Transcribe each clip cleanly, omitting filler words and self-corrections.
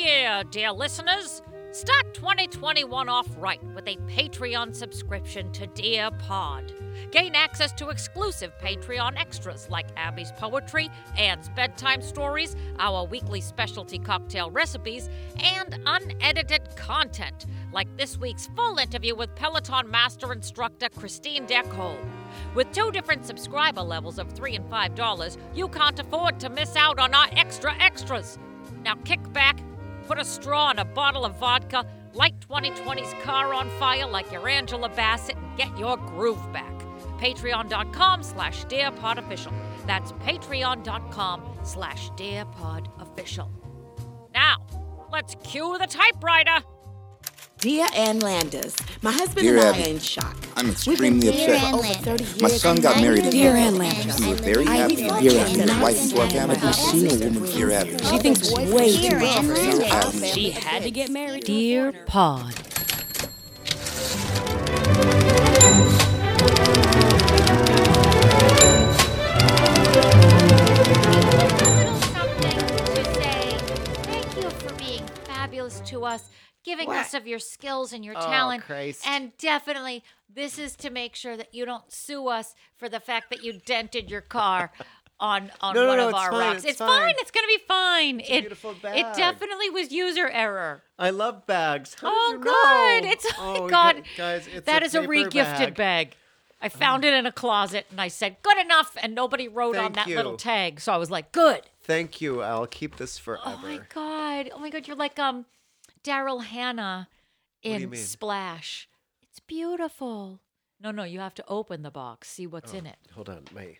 yeah, dear listeners, start 2021 off right with a Patreon subscription to Dear Pod. Gain access to exclusive Patreon extras like Abby's poetry, Anne's bedtime stories, our weekly specialty cocktail recipes, and unedited content like this week's full interview with Peloton Master Instructor Christine D'Ercole. With two different subscriber levels of $3 and $5, you can't afford to miss out on our extra extras. Now kick back, put a straw in a bottle of vodka, light 2020's car on fire like your Angela Bassett, and get your groove back. Patreon.com/DearPodOfficial. That's Patreon.com/DearPodOfficial. Now, let's cue the typewriter. Dear Ann Landers, my husband Dear and Abby, I are in shock. I'm extremely upset. For over 30 years. My son got married again. Dear Ann Landers. We were very happy and Dear Abby. His wife is working out. I've seen a woman, Dear Abby. She thinks way too much of herself. She had to get married. Dear Pod. To us, giving us of your skills and your talent. Christ. And definitely, this is to make sure that you don't sue us for the fact that you dented your car on one of our rocks. It's fine. It's going to be fine. It's a beautiful bag. It definitely was user error. I love bags. How did you know? It's God. Guys, that is a regifted bag. I found it in a closet, and I said, good enough, and nobody wrote on that little tag. So I was like, good. Thank you. I'll keep this forever. Oh, my God. You're like Daryl Hannah in Splash. It's beautiful. No, you have to open the box, see what's in it. Hold on. Wait.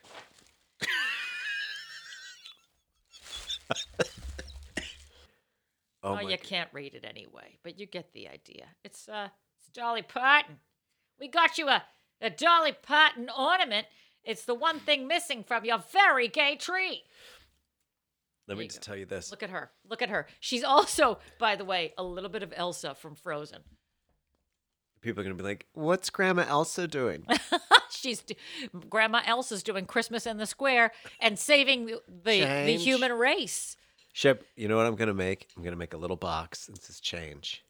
You can't read it anyway, but you get the idea. It's Dolly Parton. We got you a Dolly Parton ornament. It's the one thing missing from your very gay tree. Let me just tell you this. Look at her. She's also, by the way, a little bit of Elsa from Frozen. People are going to be like, what's Grandma Elsa doing? Grandma Elsa's doing Christmas in the Square and saving the human race. Shep, you know what I'm going to make? I'm going to make a little box that says change.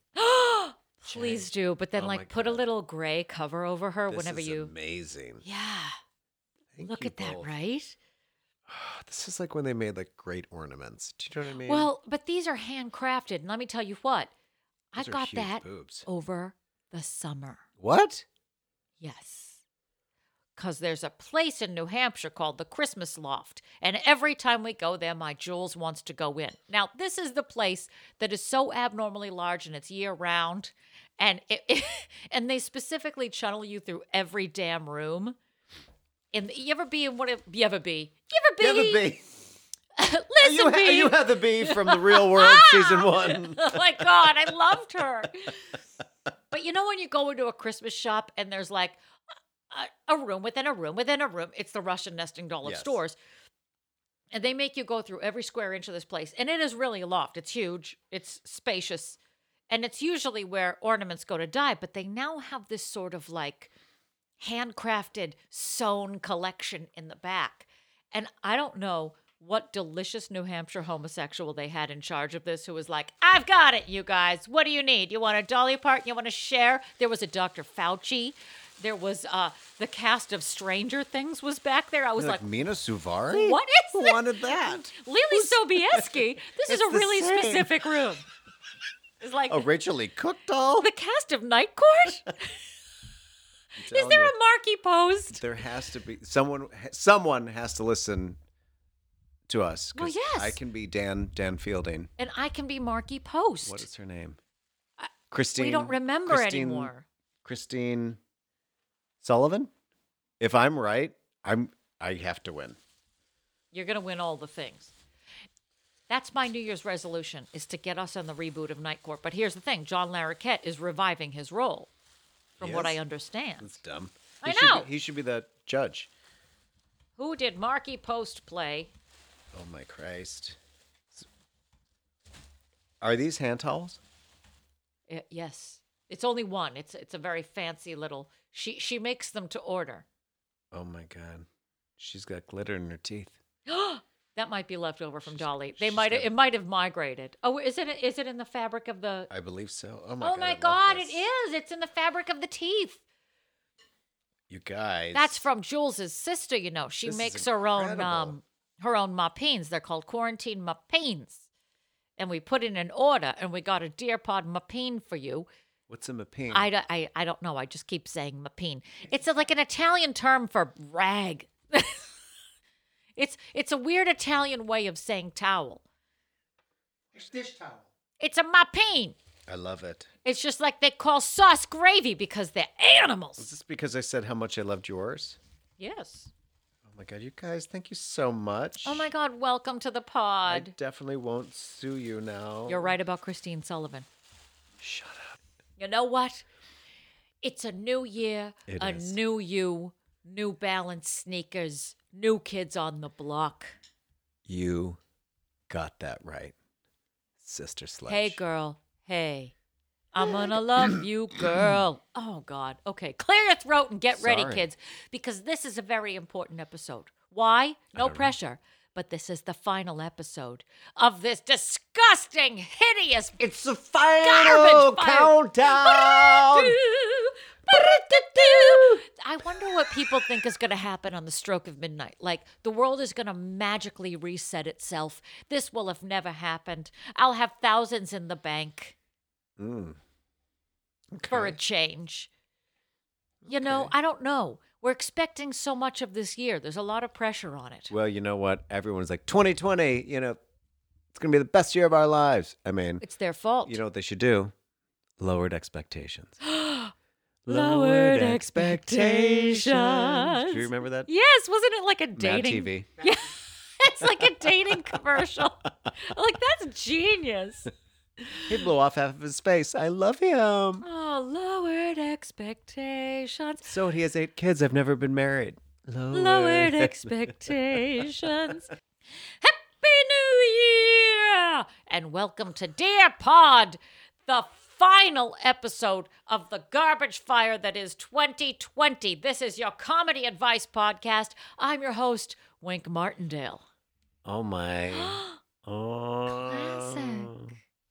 Please do. But then put a little gray cover over her whenever you... This is amazing. Yeah. Look at that, right? This is like when they made great ornaments. Do you know what I mean? Well, but these are handcrafted. And let me tell you what, I got that over the summer. What? Yes. Because there's a place in New Hampshire called the Christmas Loft. And every time we go there, my Jules wants to go in. Now, this is the place that is so abnormally large and it's year round. And and they specifically channel you through every damn room. You ever be? Listen, Bee. You had the Bee from The Real World Season 1. Oh, my God. I loved her. But you know when you go into a Christmas shop and there's a room within a room within a room? It's the Russian nesting doll of stores. And they make you go through every square inch of this place. And it is really a loft. It's huge. It's spacious. And it's usually where ornaments go to die. But they now have this sort of handcrafted, sewn collection in the back. And I don't know what delicious New Hampshire homosexual they had in charge of this who was like, I've got it, you guys. What do you need? You want a Dolly Parton? You want to share? There was a Dr. Fauci. There was the cast of Stranger Things was back there. I was like Mina Suvari? What is this? Who wanted that? Lily Sobieski. This is a really specific room. It's like originally cooked doll. The cast of Night Court? Is there a marquee post? There has to be. Someone has to listen to us. Well, yes. I can be Dan Fielding. And I can be marquee post. What is her name? Christine. We don't remember anymore. Christine Sullivan? If I'm right, I have to win. You're going to win all the things. That's my New Year's resolution, is to get us on the reboot of Night Court. But here's the thing. John Larroquette is reviving his role. From what I understand. That's dumb. I know. He should be the judge. Who did Marky Post play? Oh, my Christ. Are these hand towels? Yes. It's only one. It's a very fancy little... She makes them to order. Oh, my God. She's got glitter in her teeth. That might be left over from Dolly. They might. It might have migrated. Oh, is it in the fabric of the? I believe so. Oh my God! It is. It's in the fabric of the teeth. You guys. That's from Jules's sister. You know, she makes her own muffins. They're called quarantine muffins, and we put in an order, and we got a Dear Pod muffin for you. What's a muffin? I don't know. I just keep saying muffin. It's like an Italian term for rag. It's a weird Italian way of saying towel. It's dish towel. It's a muffin. I love it. It's just like they call sauce gravy because they're animals. Is this because I said how much I loved yours? Yes. Oh my God, you guys, thank you so much. Oh my God, welcome to the pod. I definitely won't sue you now. You're right about Christine Sullivan. Shut up. You know what? It's a new year, new you, New Balance sneakers. New kids on the block. You got that right, Sister Sledge. Hey, girl. Hey. I'm going to love you, girl. Oh, God. Okay. Clear your throat and get ready, kids, because this is a very important episode. Why? No pressure. But this is the final episode of this disgusting, hideous, it's the final countdown. I wonder what people think is going to happen on the stroke of midnight. Like, the world is going to magically reset itself. This will have never happened. I'll have thousands in the bank for a change. You know, I don't know. We're expecting so much of this year. There's a lot of pressure on it. Well, you know what? Everyone's like, 2020, you know, it's going to be the best year of our lives. I mean. It's their fault. You know what they should do? Lowered expectations. Lowered expectations. Do you remember that? Yes, wasn't it like a dating? Mad TV. Yeah, it's like a dating commercial. Like, that's genius. He blew off half of his face. I love him. Oh, lowered expectations. So he has 8 kids. I've never been married. Lowered expectations. Happy New Year! And welcome to Dear Pod, the final episode of the garbage fire that is 2020. This is your comedy advice podcast. I'm your host, Wink Martindale. Oh my! Classic.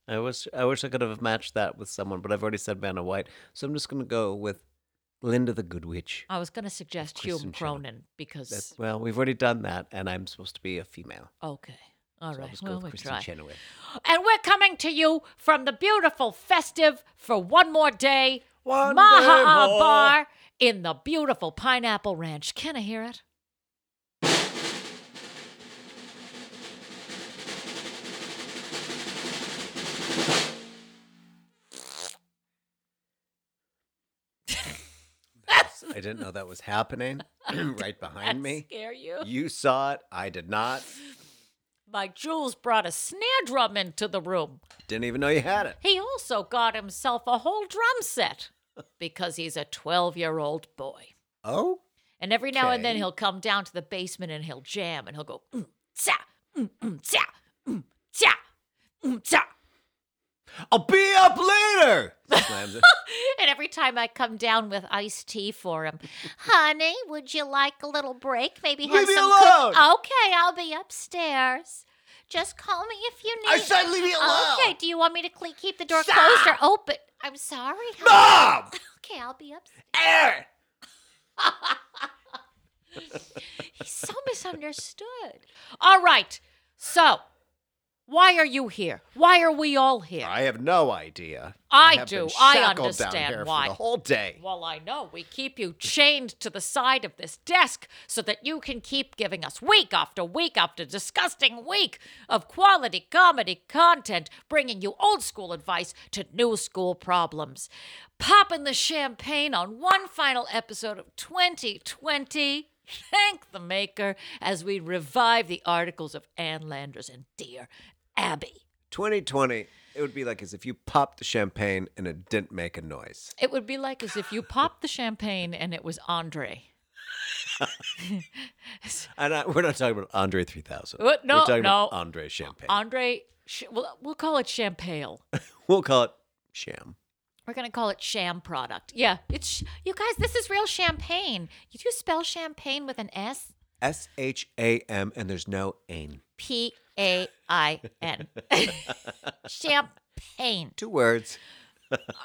I wish I could have matched that with someone, but I've already said Vanna White, so I'm just going to go with Linda the Good Witch. I was going to suggest Hume Cronin because well, we've already done that, and I'm supposed to be a female. Okay. All right, so well, we'll try. Chenoweth. And we're coming to you from the beautiful festive for one more day Maha'a Bar in the beautiful Pineapple Ranch. Can I hear it? I didn't know that was happening right behind me. Did that scare you? You saw it. I did not. My Jules brought a snare drum into the room. Didn't even know you had it. He also got himself a whole drum set because he's a 12-year-old boy. Oh? And every now and then he'll come down to the basement and he'll jam and he'll go, tsa, tsa, tsa, tsa. I'll be up later. And every time I come down with iced tea for him, honey, would you like a little break? Maybe have leave some. Leave me alone. Okay, I'll be upstairs. Just call me if you need. I said leave me alone. Okay, do you want me to keep the door closed or open? I'm sorry, honey. Mom. Okay, I'll be upstairs. He's so misunderstood. All right, so. Why are you here? Why are we all here? I have no idea. I understand down here why. For the whole day. Well, I know. We keep you chained to the side of this desk so that you can keep giving us week after week after disgusting week of quality comedy content, bringing you old school advice to new school problems. Popping the champagne on one final episode of 2020. Thank the maker as we revive the articles of Ann Landers and Dear Abby. 2020, it would be like as if you popped the champagne and it didn't make a noise. It would be like as if you popped the champagne and it was Andre. And we're not talking about Andre 3000. No, we're talking about Andre Champagne. Andre, we'll call it Champale. We'll call it Sham. We're going to call it sham product. Yeah. It's you guys, this is real champagne. You do spell champagne with an S? S-H-A-M, and there's no ain. P-A-I-N. Champagne. Two words.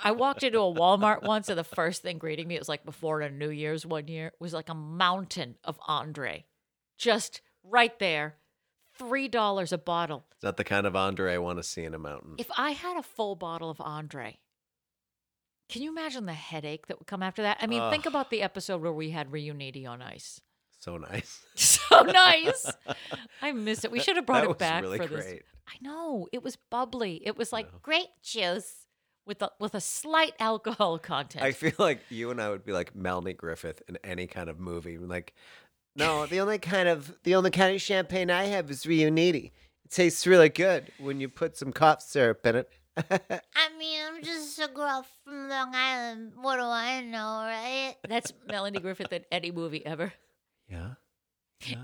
I walked into a Walmart once, and the first thing greeting me, it was like before a New Year's one year, was like a mountain of Andre. Just right there. $3 a bottle. It's not the kind of Andre I want to see in a mountain. If I had a full bottle of Andre, can you imagine the headache that would come after that? I mean, think about the episode where we had Reuniti on ice. So nice. So nice. I miss it. We should have brought it back really for this. Great. I know. It was bubbly. It was like grape juice with a slight alcohol content. I feel like you and I would be like Melanie Griffith in any kind of movie. Like, no, the only kind of champagne I have is Reuniti. It tastes really good when you put some cough syrup in it. I mean, I'm just a girl from Long Island. What do I know, right? That's Melanie Griffith in any movie ever. Yeah.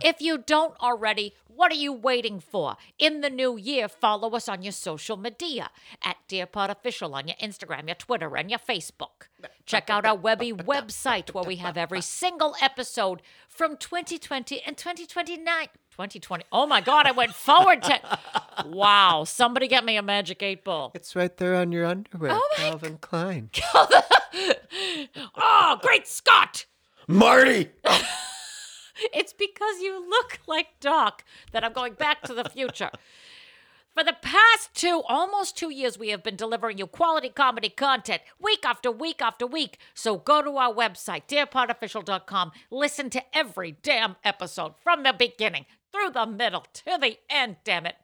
If you don't already, what are you waiting for? In the new year, follow us on your social media at DearPodOfficial on your Instagram, your Twitter, and your Facebook. Check out our Webby website where we have every single episode from 2020 and 2029. 2020. Oh my God, I went forward 10. Wow, somebody get me a magic 8-ball. It's right there on your underwear, Calvin Klein. Oh, great Scott! Marty! It's because you look like Doc that I'm going back to the future. For the past almost two years, we have been delivering you quality comedy content week after week after week. So go to our website, dearpodofficial.com. Listen to every damn episode from the beginning, through the middle, to the end, damn it.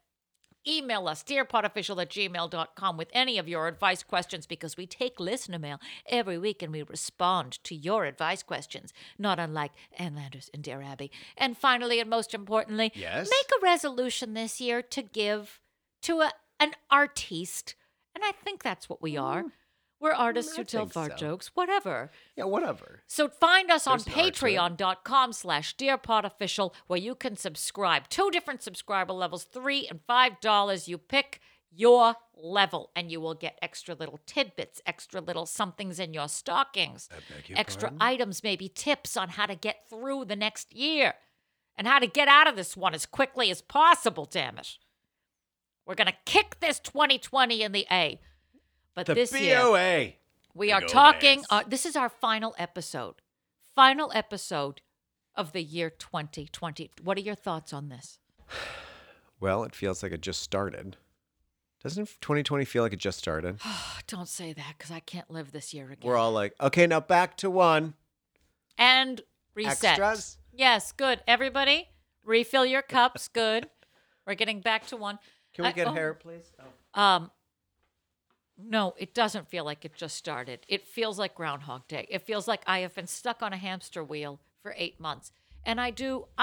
Email us, dearpodofficial@gmail.com, with any of your advice questions, because we take listener mail every week and we respond to your advice questions, not unlike Ann Landers and Dear Abby. And finally, and most importantly, make a resolution this year to give to an artiste. And I think that's what we are. We're artists who tell fart jokes, whatever. Yeah, whatever. So find us on patreon.com/dearpodofficial, where you can subscribe. 2 different subscriber levels, $3 and $5. You pick your level, and you will get extra little tidbits, extra little somethings in your stockings, items, maybe tips on how to get through the next year and how to get out of this one as quickly as possible, damn it. We're going to kick this 2020 in the A. But this year, we are talking, this is our final episode of the year 2020. What are your thoughts on this? Well, it feels like it just started. Doesn't 2020 feel like it just started? Don't say that, because I can't live this year again. We're all like, okay, now back to one. And reset. Extras? Yes, good. Everybody, refill your cups, good. We're getting back to one. Can we get hair, please? Oh. No, it doesn't feel like it just started. It feels like Groundhog Day. It feels like I have been stuck on a hamster wheel for 8 months. And I think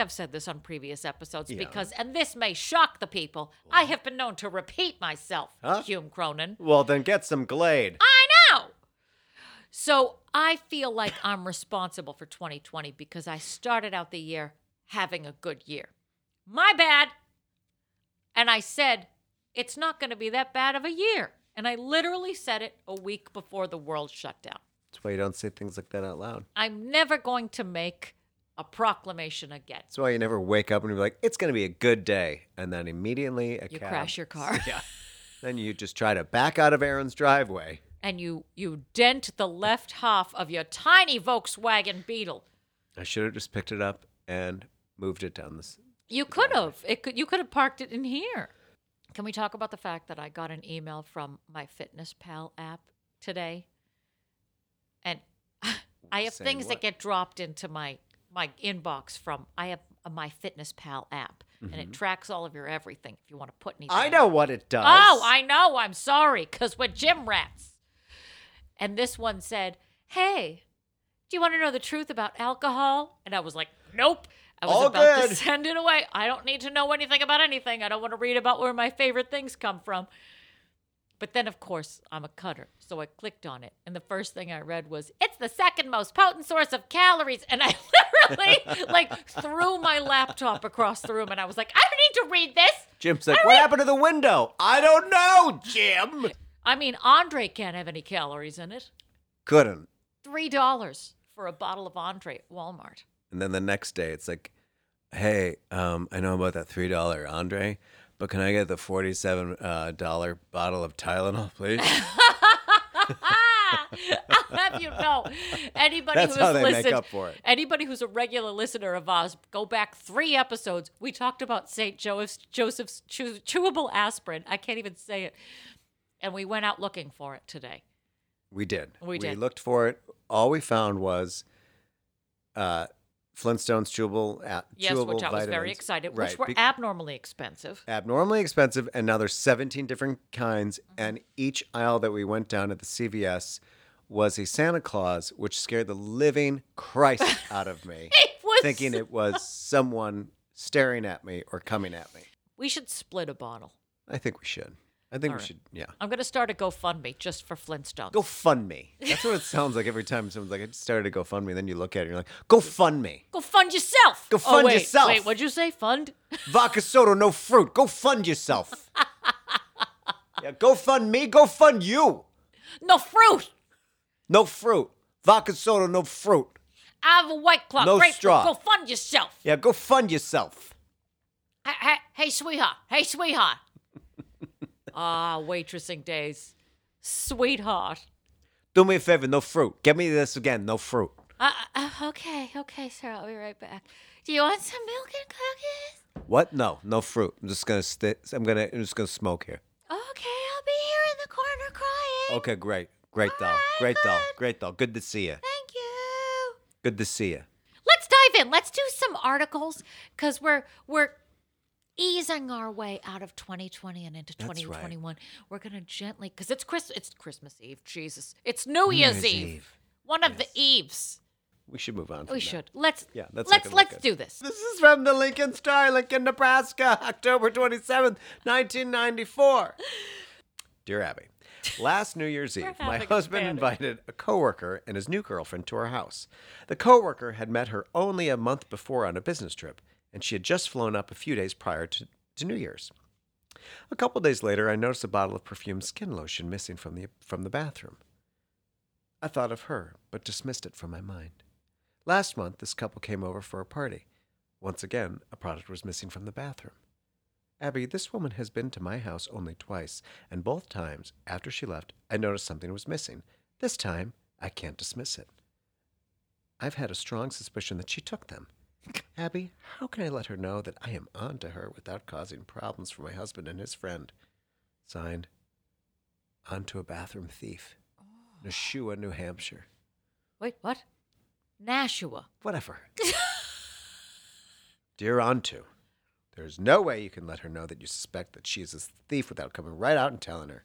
I've said this on previous episodes because, and this may shock the people, I have been known to repeat myself, Hume Cronin. Well, then get some Glade. I know! So I feel like I'm responsible for 2020 because I started out the year having a good year. My bad. And I said, it's not going to be that bad of a year. And I literally said it a week before the world shut down. That's why you don't say things like that out loud. I'm never going to make a proclamation again. That's why you never wake up and be like, it's going to be a good day. And then immediately you crash your car. Yeah. Then you just try to back out of Aaron's driveway. And you dent the left half of your tiny Volkswagen Beetle. I should have just picked it up and moved it down this. You could have. You could have parked it in here. Can we talk about the fact that I got an email from my FitnessPal app today? And I have that get dropped into my inbox from, I have my FitnessPal app, and it tracks all of your everything if you want to put anything. I know what it does. Oh, I know. I'm sorry, because we're gym rats. And this one said, hey, do you want to know the truth about alcohol? And I was like, nope. I was to send it away. I don't need to know anything about anything. I don't want to read about where my favorite things come from. But then, of course, I'm a cutter. So I clicked on it. And the first thing I read was, it's the second most potent source of calories. And I literally threw my laptop across the room. And I was like, I don't need to read this. Jim's like, what happened to the window? I don't know, Jim. I mean, Andre can't have any calories in it. Couldn't. $3 for a bottle of Andre at Walmart. And then the next day, it's like, hey, I know about that $3 Andre, but can I get the $47 dollar bottle of Tylenol, please? I'll have you know, anybody that's who has listened, make up for it. Anybody who's a regular listener of ours, go back 3 episodes. We talked about St. Joseph's chewable aspirin. I can't even say it. And we went out looking for it today. We did. We looked for it. All we found was Flintstone's chewable vitamins. Yes, which I was very excited, right. Which were abnormally expensive. Abnormally expensive, and now there's 17 different kinds, mm-hmm. and each aisle that we went down at the CVS was a Santa Claus, which scared the living Christ out of me, thinking it was someone staring at me or coming at me. We should split a bottle. I think we should. I think we should. I'm going to start a GoFundMe just for Flintstones. GoFundMe. That's what it sounds like every time someone's like, I just started a GoFundMe, and then you look at it and you're like, go fund me. Go fund yourself. Go fund yourself. Wait, what'd you say? Fund? Vodka soda, no fruit. Go fund yourself. Yeah, go fund me. Go fund you. No fruit. No fruit. Vodka soda, no fruit. I have a White Claw. No straw. Go fund yourself. Yeah, go fund yourself. Hey, sweetheart. Hey, sweetheart. Ah, waitressing days. Sweetheart. Do me a favor, no fruit. Get me this again, no fruit. Okay, sir, I'll be right back. Do you want some milk and cookies? What? No, no fruit. I'm just going to smoke here. Okay, I'll be here in the corner crying. Okay, great. Great, all doll. Right, great, bud. Doll. Great, doll. Good to see you. Thank you. Good to see you. Let's dive in. Let's do some articles because we're easing our way out of 2020 and into 2021. Right. We're going to gently, because it's Christmas Eve. Jesus. It's New Year's Eve. One of the Eves. We should move on. We should. Let's, yeah, let's do this. This is from the Lincoln Star, Lincoln, Nebraska, October 27th, 1994. Dear Abby, last New Year's Eve, my husband invited a coworker and his new girlfriend to our house. The coworker had met her only a month before on a business trip, and she had just flown up a few days prior to New Year's. A couple days later, I noticed a bottle of perfumed skin lotion missing from the bathroom. I thought of her, but dismissed it from my mind. Last month, this couple came over for a party. Once again, a product was missing from the bathroom. Abby, this woman has been to my house only twice, and both times, after she left, I noticed something was missing. This time, I can't dismiss it. I've had a strong suspicion that she took them. Abby, how can I let her know that I am on to her without causing problems for my husband and his friend? Signed, Onto a Bathroom Thief. Oh. Nashua, New Hampshire. Wait, what? Nashua. Whatever. Dear Onto, there's no way you can let her know that you suspect that she is a thief without coming right out and telling her,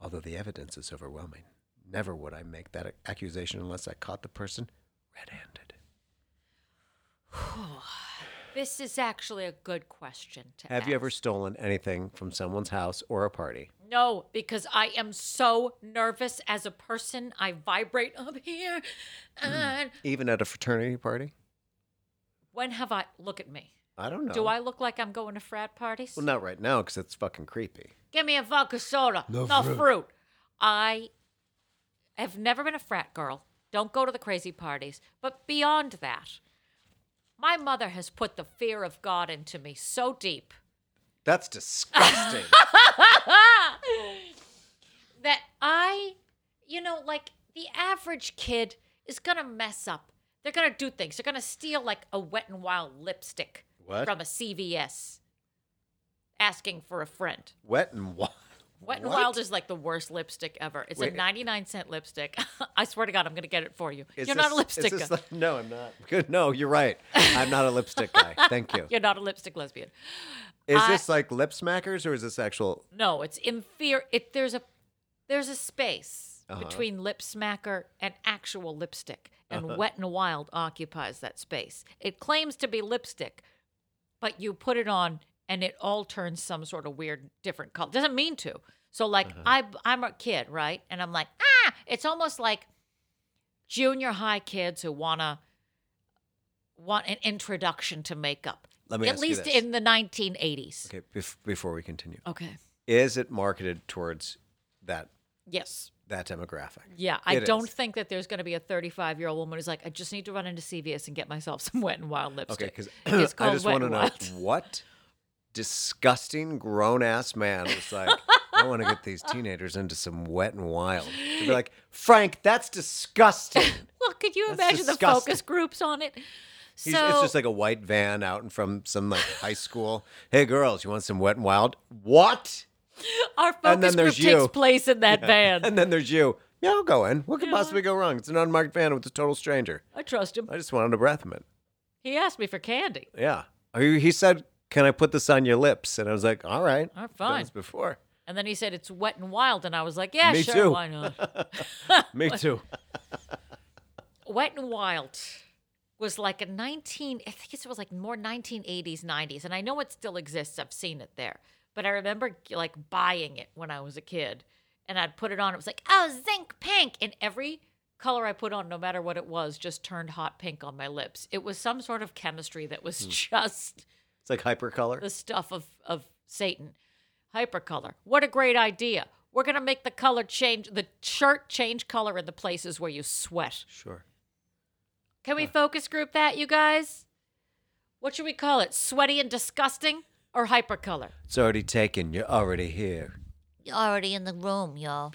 although the evidence is overwhelming. Never would I make that accusation unless I caught the person red-handed. This is actually a good question to ask. Have you ever stolen anything from someone's house or a party? No, because I am so nervous as a person. I vibrate up here. And even at a fraternity party? When have I... Look at me. I don't know. Do I look like I'm going to frat parties? Well, not right now because it's fucking creepy. Give me a vodka soda. No fruit. I have never been a frat girl. Don't go to the crazy parties. But beyond that... My mother has put the fear of God into me so deep. That's disgusting. That I, like the average kid is going to mess up. They're going to do things. They're going to steal like a Wet n Wild lipstick from a CVS asking for a friend. Wet n Wild? Wet n Wild is like the worst lipstick ever. It's a 99-cent lipstick. I swear to God, I'm going to get it for you. You're not a lipstick guy. No, I'm not. Good. No, you're right. I'm not a lipstick guy. Thank you. You're not a lipstick lesbian. Is this like lip smackers or is this actual? No, it's inferior. There's a space between lip smacker and actual lipstick, and Wet n Wild occupies that space. It claims to be lipstick, but you put it on. And it all turns some sort of weird, different color. Doesn't mean to. So, I'm a kid, right? And I'm like, it's almost like junior high kids who want an introduction to makeup. Let me ask you this. At least in the 1980s. Okay, before we continue. Okay. Is it marketed towards that? Yes. that demographic. Yeah, I don't think that there's going to be a 35-year-old woman who's like, I just need to run into CVS and get myself some Wet n Wild lipstick. Okay, because I just want to know what disgusting grown-ass man was like, I want to get these teenagers into some Wet n Wild. They'd be like, Frank, that's disgusting. Well, could you imagine the focus groups on it? So, it's just like a white van out in from some like high school. Hey, girls, you want some Wet n Wild? What? Our focus group takes place in that van. And then there's you. Yeah, I'll go in. What could possibly go wrong? It's an unmarked van with a total stranger. I trust him. I just wanted a breath mint. He asked me for candy. Yeah. He said, can I put this on your lips? And I was like, all right. All right, fine. I've done this before. And then he said, it's Wet n Wild. And I was like, yeah, me sure, too. Why not? Me too. Wet n Wild was like more 1980s, 90s. And I know it still exists. I've seen it there. But I remember like buying it when I was a kid, and I'd put it on. It was like, oh, zinc pink. And every color I put on, no matter what it was, just turned hot pink on my lips. It was some sort of chemistry that was just... It's like hypercolor? The stuff of Satan. Hypercolor. What a great idea. We're going to make the color change, the shirt change color in the places where you sweat. Sure. Can we focus group that, you guys? What should we call it? Sweaty and disgusting? Or hypercolor. It's already taken. You're already here. You're already in the room, y'all.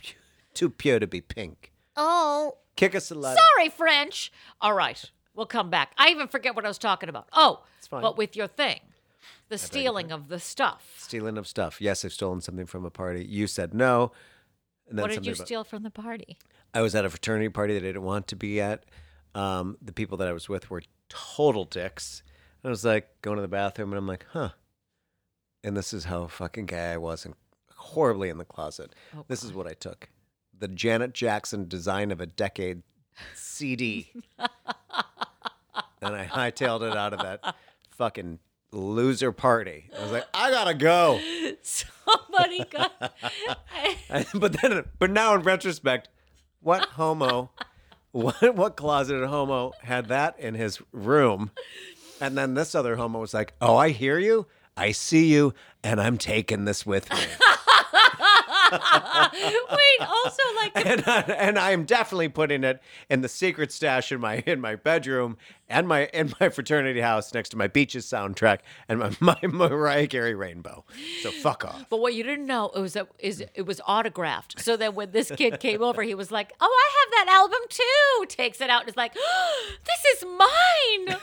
Too pure to be pink. Oh. Kick us a lot. Sorry, French. All right. We'll come back. I even forget what I was talking about. Oh. It's fine. But with your thing. The stealing of the stuff. Stealing of stuff. Yes, I've stolen something from a party. You said no. And then what did you steal from the party? I was at a fraternity party that I didn't want to be at. The people that I was with were total dicks. I was like going to the bathroom and I'm like, huh. And this is how fucking gay I was and horribly in the closet. Oh, this is what I took. The Janet Jackson Design of a Decade CD. And I hightailed it out of that fucking loser party. I was like, I gotta go. Somebody got... But now in retrospect, what homo, what closeted homo had that in his room? And then this other homo was like, oh, I hear you. I see you, and I'm taking this with me. Wait, also like... And I'm definitely putting it in the secret stash in my bedroom and in my fraternity house next to my Beaches soundtrack and my Mariah Carey Rainbow. So fuck off. But what you didn't know it was autographed. So that when this kid came over, he was like, oh, I have that album too. Takes it out and is like, oh, this is mine.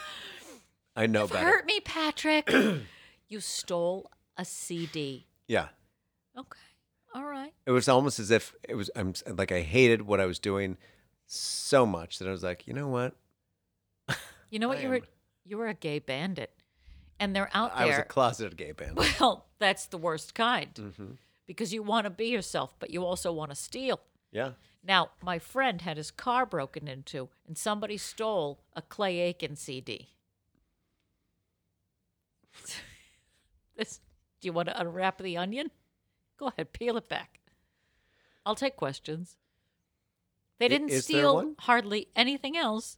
I know better. Hurt me, Patrick. You stole a CD. Yeah. Okay. All right. It was almost as if I hated what I was doing so much that I was like, you know what? You know what? You were a gay bandit. And they're out there. I was a closeted gay bandit. Well, that's the worst kind. Mm-hmm. Because you want to be yourself, but you also want to steal. Yeah. Now, my friend had his car broken into, and somebody stole a Clay Aiken CD. Do you want to unwrap the onion? Go ahead, peel it back. I'll take questions. They didn't steal hardly anything else.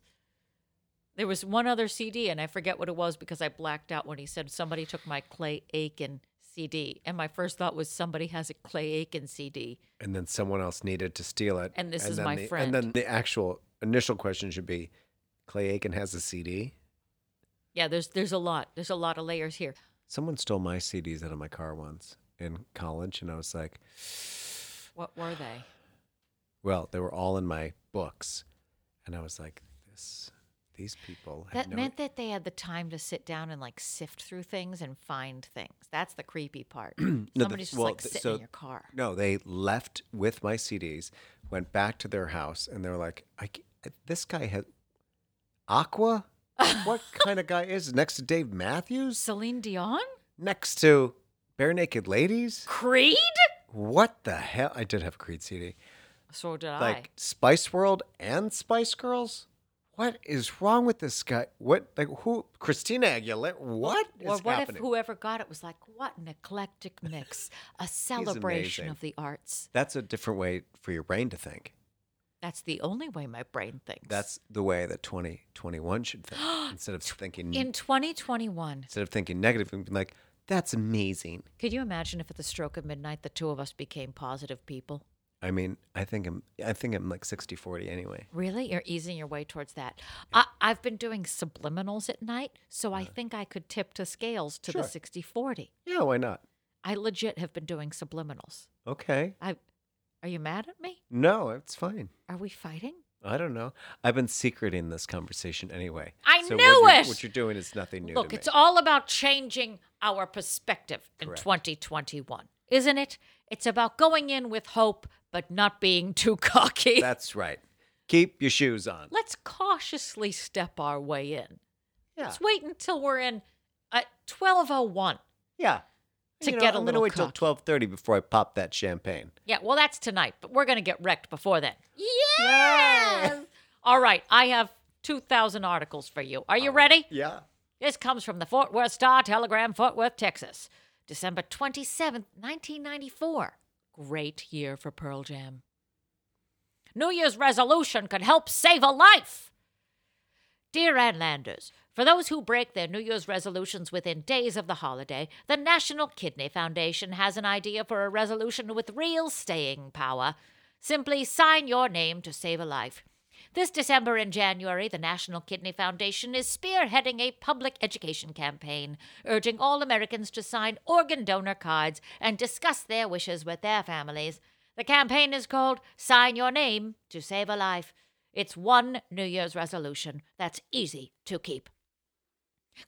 There was one other CD, and I forget what it was because I blacked out when he said somebody took my Clay Aiken CD. And my first thought was somebody has a Clay Aiken CD. And then someone else needed to steal it. And this is my friend. And then the actual initial question should be, Clay Aiken has a CD? Yeah, there's a lot. There's a lot of layers here. Someone stole my CDs out of my car once in college, and I was like... What were they? Well, they were all in my books, and I was like, these people... That meant that they had the time to sit down and, like, sift through things and find things. That's the creepy part. Somebody's sitting in your car. No, they left with my CDs, went back to their house, and they were like, this guy has... Aqua? What kind of guy is next to Dave Matthews? Celine Dion? Next to Bare Naked Ladies? Creed? What the hell? I did have a Creed CD. So did I. Like Spice World and Spice Girls? What is wrong with this guy? What? Like who? Christina Aguilera? What is happening? If whoever got it was like, what an eclectic mix. A celebration of the arts. That's a different way for your brain to think. That's the only way my brain thinks. That's the way that 2021 should think. Instead of thinking... In 2021. Instead of thinking negative, we'd be like, that's amazing. Could you imagine if at the stroke of midnight, the two of us became positive people? I mean, I think I'm like 60-40 anyway. Really? You're easing your way towards that. Yeah. I've been doing subliminals at night, so I think I could tip to scales to the 60-40. Yeah, why not? I legit have been doing subliminals. Okay. Are you mad at me? No, it's fine. Are we fighting? I don't know. I've been secreting this conversation anyway. I knew it! What you're doing is nothing new. Look, to me. It's all about changing our perspective in 2021, isn't it? It's about going in with hope, but not being too cocky. That's right. Keep your shoes on. Let's cautiously step our way in. Yeah. Let's wait until we're in at 12:01. Yeah. To get a little cocky. I'm going to wait till 12:30 before I pop that champagne. Yeah, well, that's tonight, but we're going to get wrecked before then. Yes! All right, I have 2,000 articles for you. Are you ready? Yeah. This comes from the Fort Worth Star-Telegram, Fort Worth, Texas. December 27th, 1994. Great year for Pearl Jam. New Year's resolution could help save a life. Dear Ann Landers, for those who break their New Year's resolutions within days of the holiday, the National Kidney Foundation has an idea for a resolution with real staying power. Simply sign your name to save a life. This December and January, the National Kidney Foundation is spearheading a public education campaign, urging all Americans to sign organ donor cards and discuss their wishes with their families. The campaign is called Sign Your Name to Save a Life. It's one New Year's resolution that's easy to keep.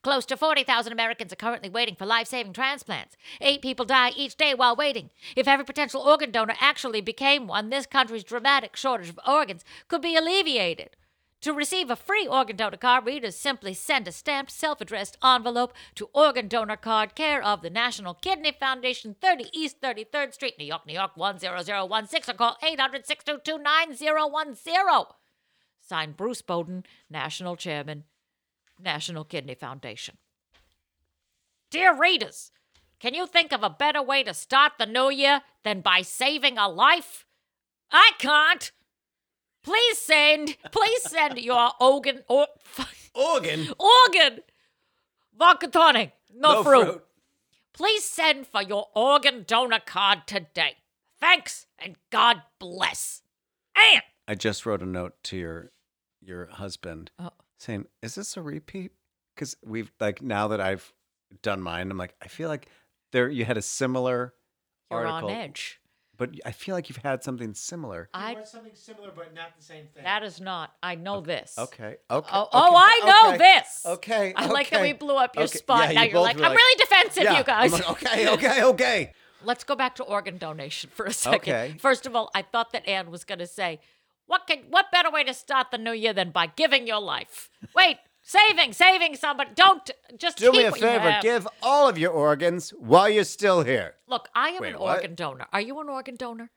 Close to 40,000 Americans are currently waiting for life-saving transplants. 8 people die each day while waiting. If every potential organ donor actually became one, this country's dramatic shortage of organs could be alleviated. To receive a free organ donor card, readers simply send a stamped, self-addressed envelope to Organ Donor Card, care of the National Kidney Foundation, 30 East 33rd Street, New York, New York, 10016, or call 800-622-9010. Signed, Bruce Bowden, National Chairman, National Kidney Foundation. Dear readers, can you think of a better way to start the new year than by saving a life? I can't. Please send your organ. Vodka tonic, no fruit. Please send for your organ donor card today. Thanks and God bless. And I just wrote a note to your husband. Oh. Saying, is this a repeat? Because we've, like, now that I've done mine, I'm like, I feel like you had a similar article. You're on edge. But I feel like you've had something similar. I read something similar, but not the same thing. That is not. I know this. Okay. I know this. Okay. I like that we blew up your spot. Yeah, now you're like, I'm really defensive, you guys. Like, okay. Let's go back to organ donation for a second. Okay. First of all, I thought that Anne was going to say, What better way to start the new year than by giving your life? Wait, saving somebody. Don't just do keep me a favor. Give all of your organs while you're still here. Look, I am organ donor. Are you an organ donor?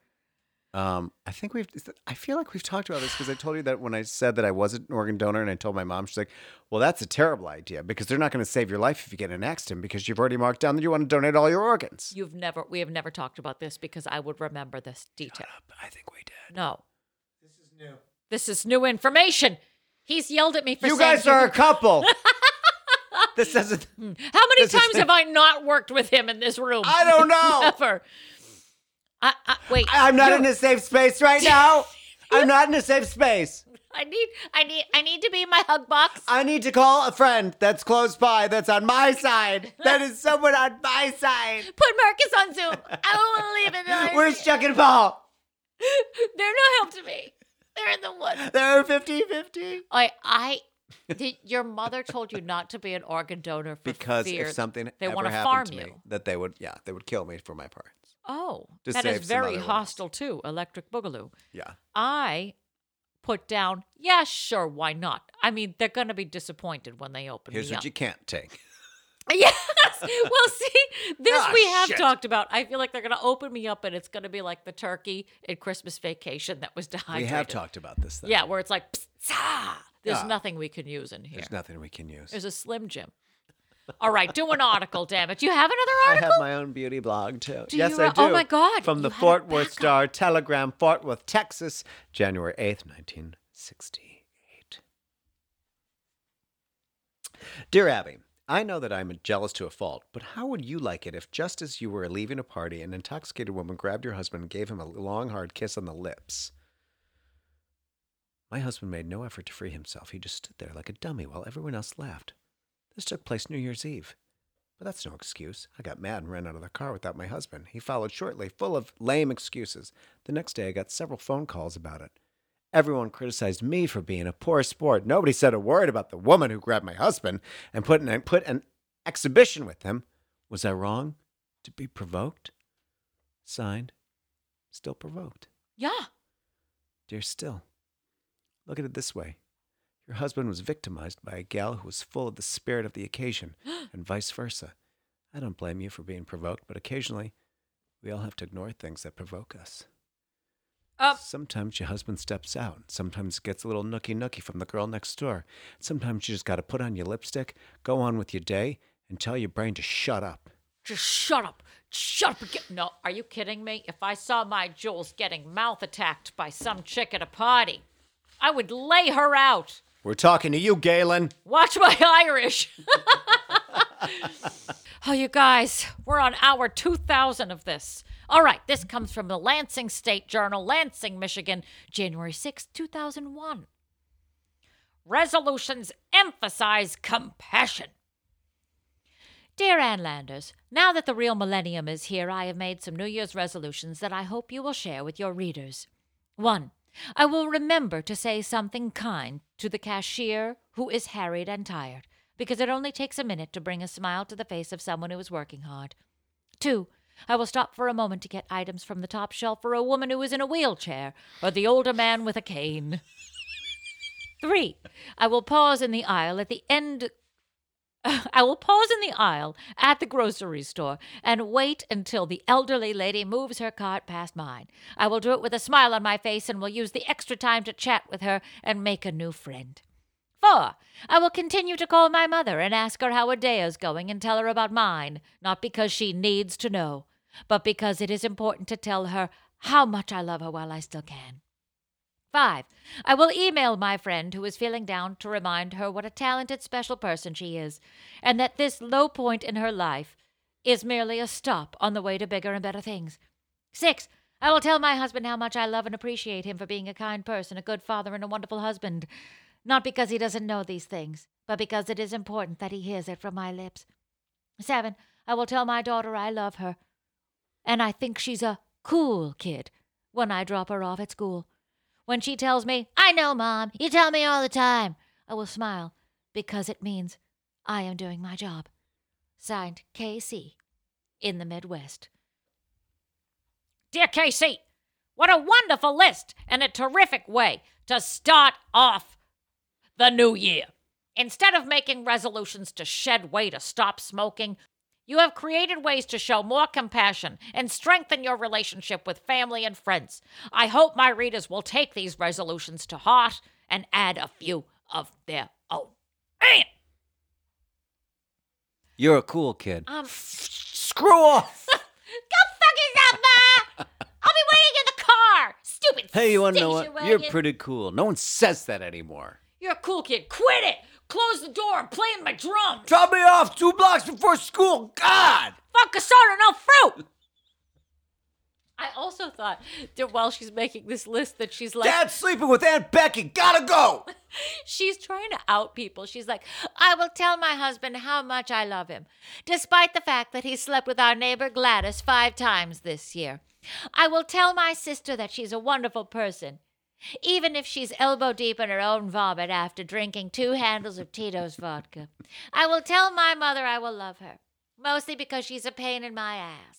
I feel like we've talked about this because I told you that when I said that I wasn't an organ donor, and I told my mom, she's like, "Well, that's a terrible idea because they're not going to save your life if you get in an accident because you've already marked down that you want to donate all your organs." We have never talked about this because I would remember this detail. Shut up. I think we did. No. This is new information. He's yelled at me for saying... You guys are a couple. This doesn't... How many times have I not worked with him in this room? I don't know. Never. Wait. I'm not in a safe space right now. I'm not in a safe space. I need to be in my hug box. I need to call a friend that's close by, that's on my side. That is someone on my side. Put Marcus on Zoom. I won't leave it. Where's Chuck and Paul? They're no help to me. They're in the woods. They're 50-50. Your mother told you not to be an organ donor for because fear if something they ever want to happened farm to me, you. That they would kill me for my parts. Oh, that is very hostile too. Electric Boogaloo. Yeah, I put down. Yeah, sure. Why not? I mean, they're going to be disappointed when they open. Here's me what up. You can't take. Yes. Well, see, this we have talked about. I feel like they're going to open me up, and it's going to be like the turkey in Christmas Vacation that was dehydrated. We have talked about this, though. Yeah, where it's like, there's nothing we can use in here. There's nothing we can use. There's a Slim Jim. All right, do an article, damn it. You have another article? I have my own beauty blog, too. Yes, I do. Oh, my God. From the Fort Worth Star-Telegram, Fort Worth, Texas, January 8th, 1968. Dear Abby, I know that I'm jealous to a fault, but how would you like it if just as you were leaving a party, an intoxicated woman grabbed your husband and gave him a long, hard kiss on the lips? My husband made no effort to free himself. He just stood there like a dummy while everyone else laughed. This took place New Year's Eve. But that's no excuse. I got mad and ran out of the car without my husband. He followed shortly, full of lame excuses. The next day, I got several phone calls about it. Everyone criticized me for being a poor sport. Nobody said a word about the woman who grabbed my husband and put an exhibition with him. Was I wrong to be provoked? Signed, still provoked. Yeah. Dear Still, look at it this way. Your husband was victimized by a gal who was full of the spirit of the occasion, and vice versa. I don't blame you for being provoked, but occasionally we all have to ignore things that provoke us. Sometimes your husband steps out. Sometimes gets a little nookie from the girl next door. Sometimes you just got to put on your lipstick, go on with your day, and tell your brain to shut up. Just shut up. Shut up. No, are you kidding me? If I saw my Jules getting mouth attacked by some chick at a party, I would lay her out. We're talking to you, Galen. Watch my Irish. Oh, you guys, we're on hour 2000 of this. All right, this comes from the Lansing State Journal, Lansing, Michigan, January 6, 2001. Resolutions emphasize compassion. Dear Ann Landers, now that the real millennium is here, I have made some New Year's resolutions that I hope you will share with your readers. 1. I will remember to say something kind to the cashier who is harried and tired, because it only takes a minute to bring a smile to the face of someone who is working hard. 2. I will stop for a moment to get items from the top shelf for a woman who is in a wheelchair or the older man with a cane. 3. I will pause in the aisle at the grocery store and wait until the elderly lady moves her cart past mine. I will do it with a smile on my face and will use the extra time to chat with her and make a new friend. 4. I will continue to call my mother and ask her how her day is going and tell her about mine, not because she needs to know, but because it is important to tell her how much I love her while I still can. 5. I will email my friend who is feeling down to remind her what a talented, special person she is, and that this low point in her life is merely a stop on the way to bigger and better things. 6. I will tell my husband how much I love and appreciate him for being a kind person, a good father, and a wonderful husband, not because he doesn't know these things, but because it is important that he hears it from my lips. 7. I will tell my daughter I love her, and I think she's a cool kid when I drop her off at school. When she tells me, "I know, Mom, you tell me all the time," I will smile because it means I am doing my job. Signed, KC, in the Midwest. Dear KC, what a wonderful list and a terrific way to start off the new year. Instead of making resolutions to shed weight or stop smoking, you have created ways to show more compassion and strengthen your relationship with family and friends. I hope my readers will take these resolutions to heart and add a few of their own. Man! You're a cool kid. Screw off! Go fuck yourself, Ma! I'll be waiting in the car! Stupid Hey, you want to know what? Wagon. You're pretty cool. No one says that anymore. You're a cool kid. Quit it! Close the door, I'm playing my drums. Drop me off 2 blocks before school. God! Fuck a soda, no fruit! I also thought that while she's making this list that she's like... Dad's sleeping with Aunt Becky. Gotta go! She's trying to out people. She's like, I will tell my husband how much I love him, despite the fact that he slept with our neighbor Gladys 5 times this year. I will tell my sister that she's a wonderful person, even if she's elbow deep in her own vomit after drinking 2 handles of Tito's vodka. I will tell my mother I will love her, mostly because she's a pain in my ass.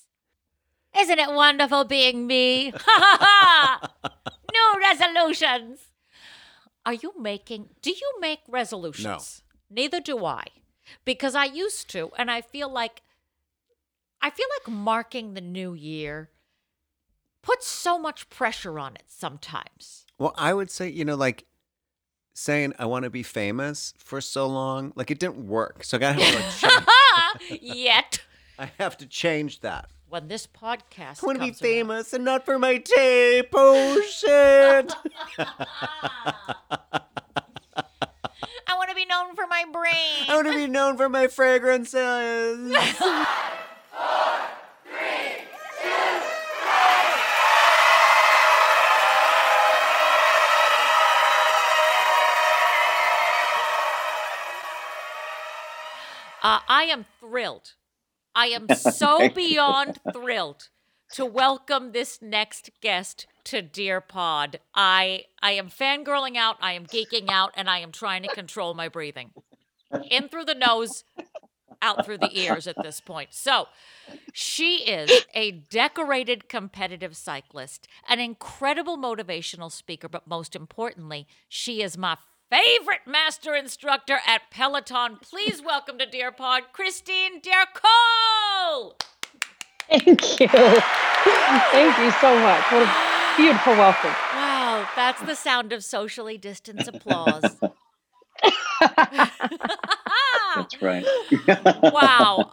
Isn't it wonderful being me? Ha ha ha! New resolutions! Do you make resolutions? No. Neither do I. Because I used to, and I feel like marking the new year puts so much pressure on it sometimes. Well, I would say, like saying I want to be famous for so long, like it didn't work. So I got to have to change. Yet. I have to change that. When this podcast I want to be famous around. And not for my tape. Oh, shit. I want to be known known for my brain. I want to be known for my fragrances. 4, 3, 2, 1. I am thrilled. I am so beyond thrilled to welcome this next guest to Dear Pod. I am fangirling out, I am geeking out, and I am trying to control my breathing. In through the nose, out through the ears at this point. So she is a decorated competitive cyclist, an incredible motivational speaker, but most importantly, she is my favorite master instructor at Peloton. Please welcome to Dear Pod, Christine D'Ercole. Thank you. Thank you so much. What a beautiful welcome. Wow, that's the sound of socially distanced applause. That's right. Wow.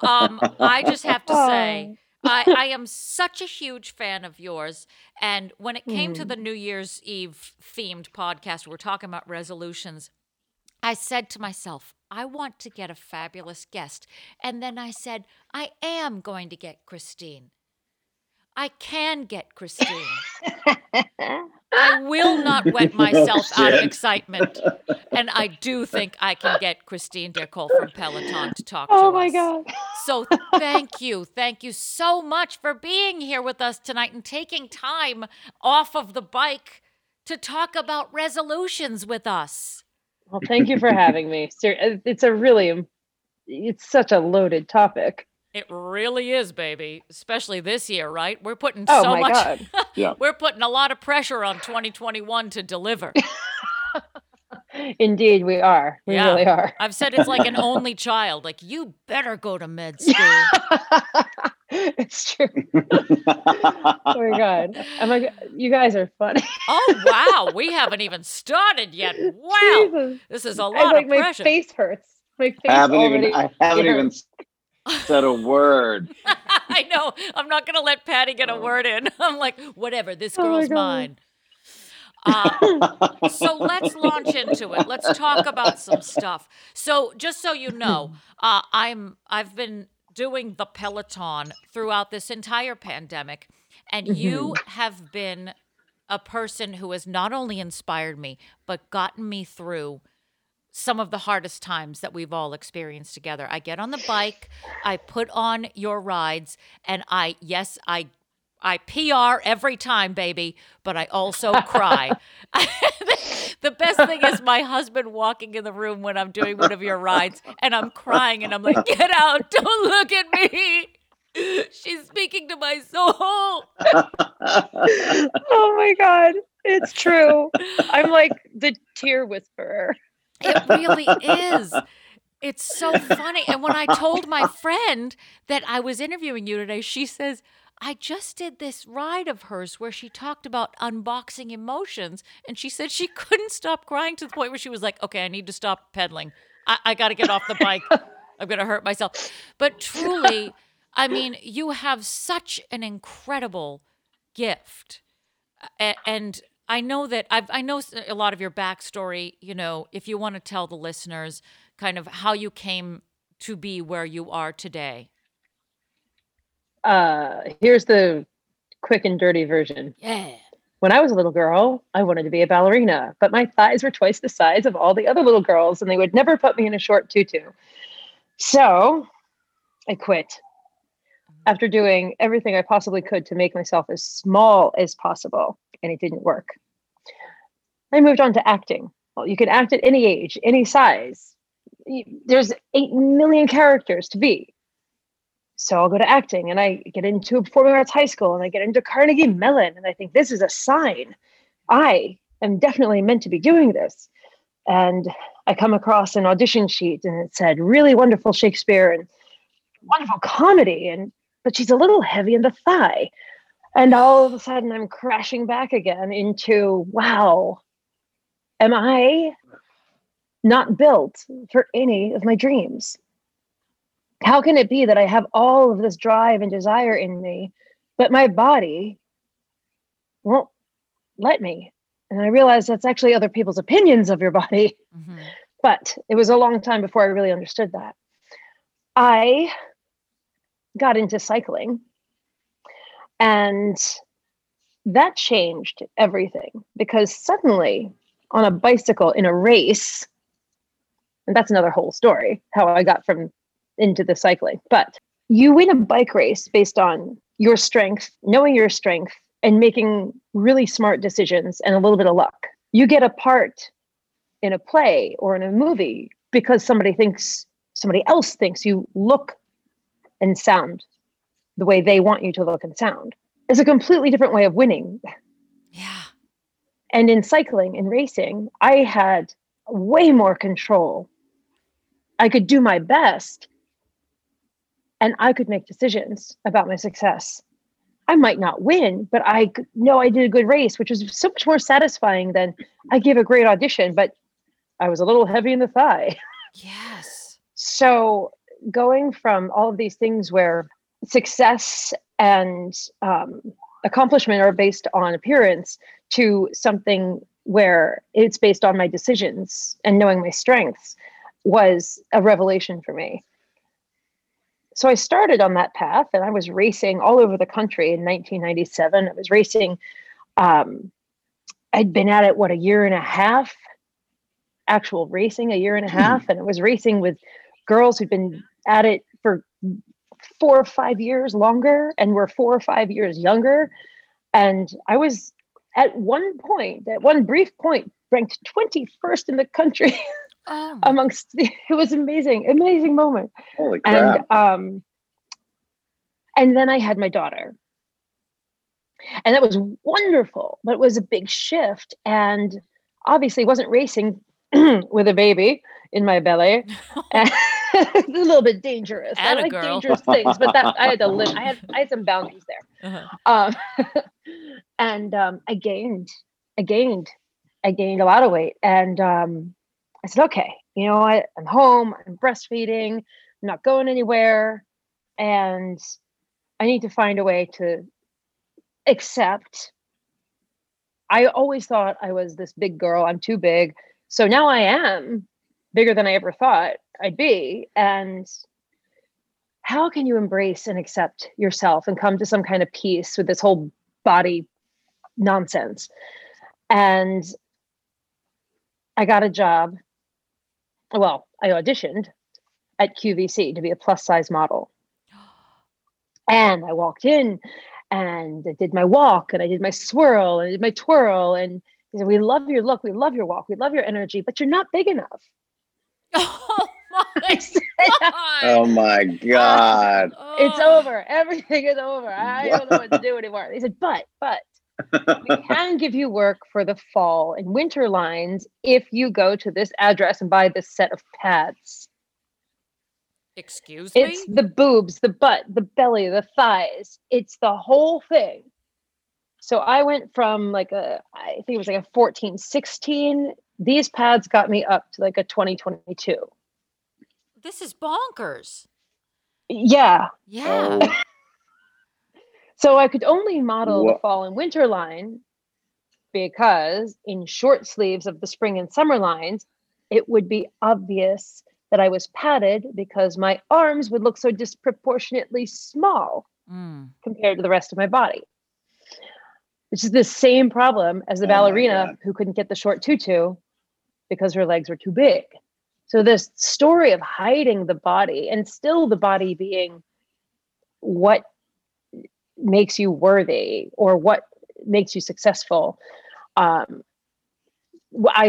I just have to say, I am such a huge fan of yours. And when it came to the New Year's Eve themed podcast, we're talking about resolutions, I said to myself, I want to get a fabulous guest. And then I said, I am going to get Christine. I can get Christine. I will not wet myself out of excitement. And I do think I can get Christine D'Ercole from Peloton to talk to us. Oh, my God. So thank you. Thank you so much for being here with us tonight and taking time off of the bike to talk about resolutions with us. Well, thank you for having me. It's such a loaded topic. It really is, baby. Especially this year, right? We're putting God. Yeah. We're putting a lot of pressure on 2021 to deliver. Indeed, we are. We really are. I've said it's like an only child. Like, you better go to med school. It's true. Oh my God. I'm like, you guys are funny. Oh wow, we haven't even started yet. Wow. Jesus. This is a lot of pressure. My face hurts. My face I haven't even said a word. I know. I'm not going to let Patty get a word in. I'm like, whatever, this girl's mine. So let's launch into it. Let's talk about some stuff. So just so you know, I've been doing the Peloton throughout this entire pandemic, and you have been a person who has not only inspired me, but gotten me through some of the hardest times that we've all experienced together. I get on the bike, I put on your rides, and I PR every time, baby, but I also cry. The best thing is my husband walking in the room when I'm doing one of your rides, and I'm crying, and I'm like, get out, don't look at me. She's speaking to my soul. Oh, my God. It's true. I'm like the tear whisperer. It really is. It's so funny. And when I told my friend that I was interviewing you today, she says, I just did this ride of hers where she talked about unboxing emotions. And she said she couldn't stop crying to the point where she was like, okay, I need to stop pedaling. I got to get off the bike. I'm going to hurt myself. But truly, I mean, you have such an incredible gift. And I know that I know a lot of your backstory, you know, if you want to tell the listeners kind of how you came to be where you are today. Here's the quick and dirty version. Yeah. When I was a little girl, I wanted to be a ballerina, but my thighs were twice the size of all the other little girls, and they would never put me in a short tutu. So I quit after doing everything I possibly could to make myself as small as possible. And it didn't work. I moved on to acting. Well, you can act at any age, any size. There's 8 million characters to be. So I'll go to acting, and I get into performing arts high school, and I get into Carnegie Mellon, and I think this is a sign. I am definitely meant to be doing this. And I come across an audition sheet, and it said really wonderful Shakespeare and wonderful comedy, but she's a little heavy in the thigh. And all of a sudden, I'm crashing back again into, wow, am I not built for any of my dreams? How can it be that I have all of this drive and desire in me, but my body won't let me? And I realize that's actually other people's opinions of your body. Mm-hmm. But it was a long time before I really understood that. I got into cycling, and that changed everything, because suddenly on a bicycle in a race, and that's another whole story, how I got from into the cycling, but you win a bike race based on your strength, knowing your strength and making really smart decisions and a little bit of luck. You get a part in a play or in a movie because somebody else thinks you look and sound the way they want you to look and sound. It's a completely different way of winning. Yeah. And in cycling and racing, I had way more control. I could do my best, and I could make decisions about my success. I might not win, but I know I did a good race, which was so much more satisfying than I gave a great audition, but I was a little heavy in the thigh. Yes. So going from all of these things where success and accomplishment are based on appearance to something where it's based on my decisions and knowing my strengths was a revelation for me. So I started on that path, and I was racing all over the country in 1997. I was racing. I'd been at it, a year and a half, actual racing, a year and a half. And I was racing with girls who'd been at it for 4 or 5 years longer and were 4 or 5 years younger. And I was at one brief point, ranked 21st in the country. Oh. It was amazing moment. Holy crap. And then I had my daughter, and that was wonderful, but it was a big shift, and obviously wasn't racing with a baby in my belly. It's a little bit dangerous. Atta I like girl. Dangerous things, but that I had to live. I had some boundaries there. Uh-huh. I gained a lot of weight, and I said, okay, you know what? I'm home, I'm breastfeeding, I'm not going anywhere, and I need to find a way to accept. I always thought I was this big girl, I'm too big. So now I am bigger than I ever thought I'd be. And how can you embrace and accept yourself and come to some kind of peace with this whole body nonsense? And I got a job. Well, I auditioned at QVC to be a plus size model. And I walked in, and I did my walk, and I did my swirl, and I did my twirl. And they said, we love your look. We love your walk. We love your energy, but you're not big enough. Oh my God. Oh my God. It's over. Everything is over. I don't know what to do anymore. They said, but. We can give you work for the fall and winter lines if you go to this address and buy this set of pads. Excuse me? It's the boobs, the butt, the belly, the thighs. It's the whole thing. So I went from I think it was a 14, 16. These pads got me up to a 20, 22. This is bonkers. Yeah. Yeah. Oh. So I could only model the fall and winter line, because in short sleeves of the spring and summer lines, it would be obvious that I was padded because my arms would look so disproportionately small compared to the rest of my body. Which is the same problem as the ballerina who couldn't get the short tutu because her legs were too big. So this story of hiding the body, and still the body being what makes you worthy or what makes you successful. I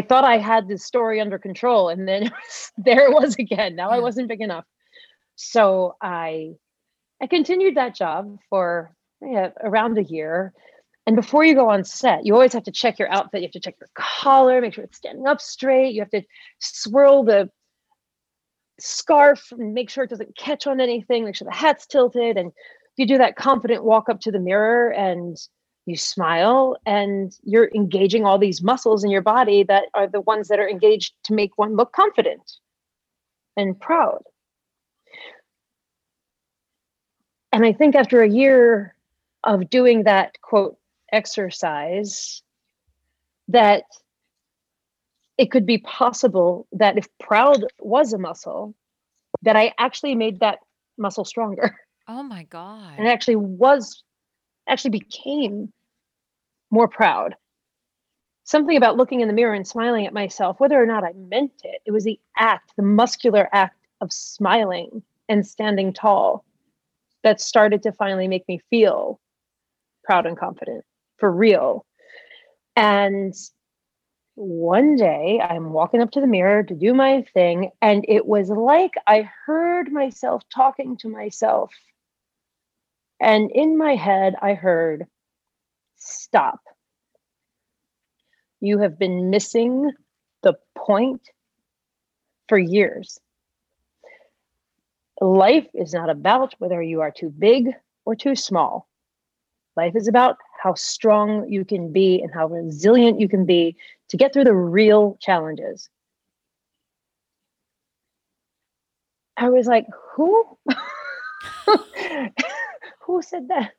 thought I had this story under control, and then there it was again. Now I wasn't big enough. So I continued that job for around a year. And before you go on set, you always have to check your outfit. You have to check your collar, make sure it's standing up straight. You have to swirl the scarf and make sure it doesn't catch on anything, make sure the hat's tilted, and you do that confident walk up to the mirror and you smile, and you're engaging all these muscles in your body that are the ones that are engaged to make one look confident and proud. And I think after a year of doing that, quote, exercise, that it could be possible that if proud was a muscle, that I actually made that muscle stronger. Oh my God. And it actually became more proud. Something about looking in the mirror and smiling at myself, whether or not I meant it, it was the act, the muscular act of smiling and standing tall that started to finally make me feel proud and confident for real. And one day I'm walking up to the mirror to do my thing, and it was like I heard myself talking to myself. And in my head, I heard, stop. You have been missing the point for years. Life is not about whether you are too big or too small. Life is about how strong you can be and how resilient you can be to get through the real challenges. I was like, who? Who said that?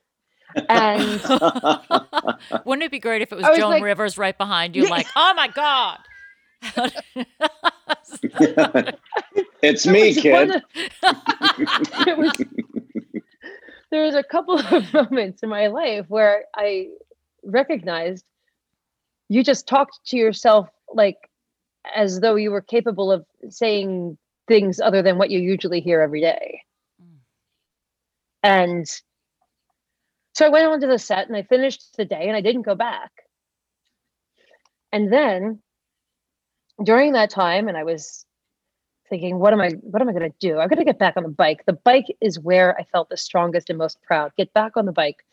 And wouldn't it be great if it was Joan Rivers right behind you, like, oh my God. It's me, kid. There was a couple of moments in my life where I recognized you just talked to yourself like as though you were capable of saying things other than what you usually hear every day. And so I went on to the set and I finished the day and I didn't go back. And then during that time, and I was thinking, what am I going to do? I've got to get back on the bike. The bike is where I felt the strongest and most proud. Get back on the bike.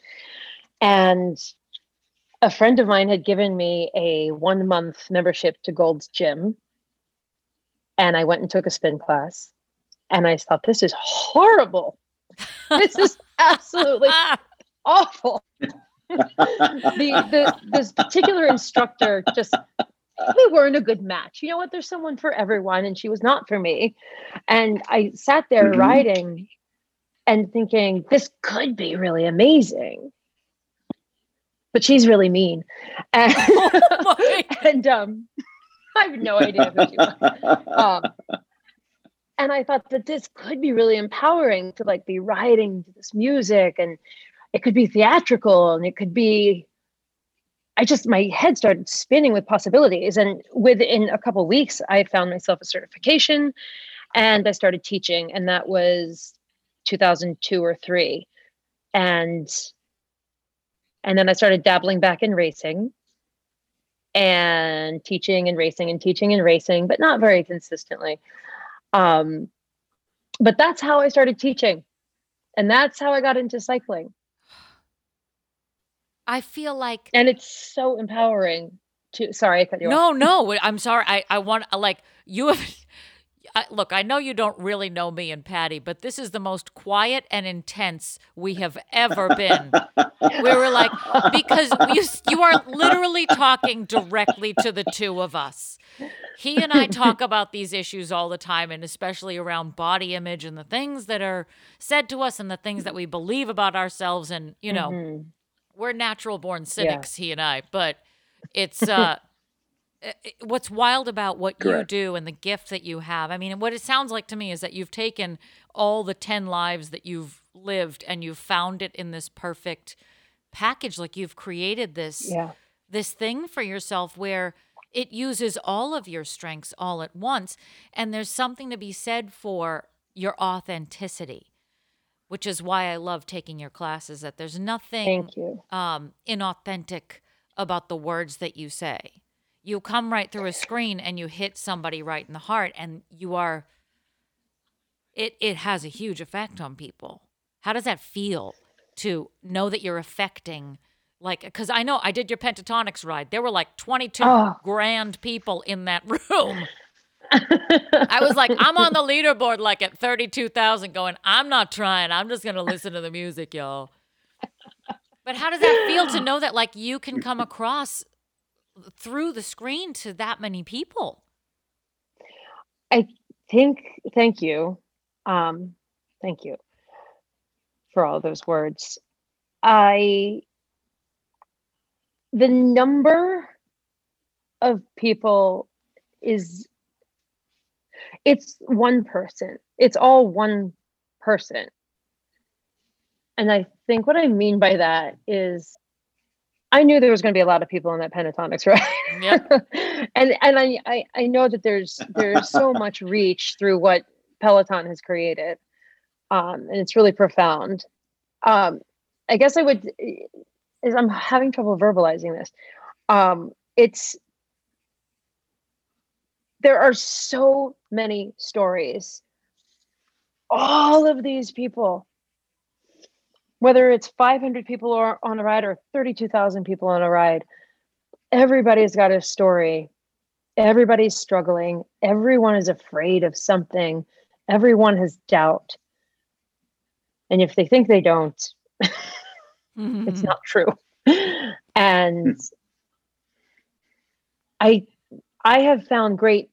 And a friend of mine had given me a 1-month membership to Gold's Gym. And I went and took a spin class. And I thought, this is horrible. This is absolutely awful. This particular instructor, just, we weren't a good match. You know what? There's someone for everyone, and she was not for me. And I sat there riding and thinking, this could be really amazing, but she's really mean. And, I have no idea who she was. And I thought that this could be really empowering to like be riding to this music, and it could be theatrical, and it could be, my head started spinning with possibilities. And within a couple of weeks, I found myself a certification and I started teaching, and that was 2002 or 3. And then I started dabbling back in racing and teaching and racing and teaching and racing, but not very consistently. But that's how I started teaching, and that's how I got into cycling. I feel like, and it's so empowering to, sorry, I cut you off. No, I'm sorry. I want, like, you have, look, I know you don't really know me and Patty, but this is the most quiet and intense we have ever been. We were like, because you are literally talking directly to the two of us. He and I talk about these issues all the time, and especially around body image and the things that are said to us and the things that we believe about ourselves. And, you know, we're natural born cynics, he and I, but it's, what's wild about what you do and the gift that you have. I mean, what it sounds like to me is that you've taken all the 10 lives that you've lived and you've found it in this perfect package. Like, you've created this thing for yourself where it uses all of your strengths all at once. And there's something to be said for your authenticity, which is why I love taking your classes, that there's nothing inauthentic about the words that you say. You come right through a screen and you hit somebody right in the heart, and you are, it has a huge effect on people. How does that feel to know that you're affecting, like, because I know I did your pentatonics ride. There were like 22 grand people in that room. I was like, I'm on the leaderboard, like at 32,000 going, I'm not trying. I'm just going to listen to the music, y'all. But how does that feel to know that, like, you can come across through the screen to that many people? I think, thank you. Thank you for all those words. The number of people is, it's one person. It's all one person. And I think what I mean by that is I knew there was going to be a lot of people on that pentatonics, right? Yep. and I know that there's so much reach through what Peloton has created. And it's really profound. I guess I would, is I'm having trouble verbalizing this. There are so many stories. All of these people, whether it's 500 people on a ride or 32,000 people on a ride, everybody's got a story. Everybody's struggling. Everyone is afraid of something. Everyone has doubt. And if they think they don't, mm-hmm. It's not true. And I have found great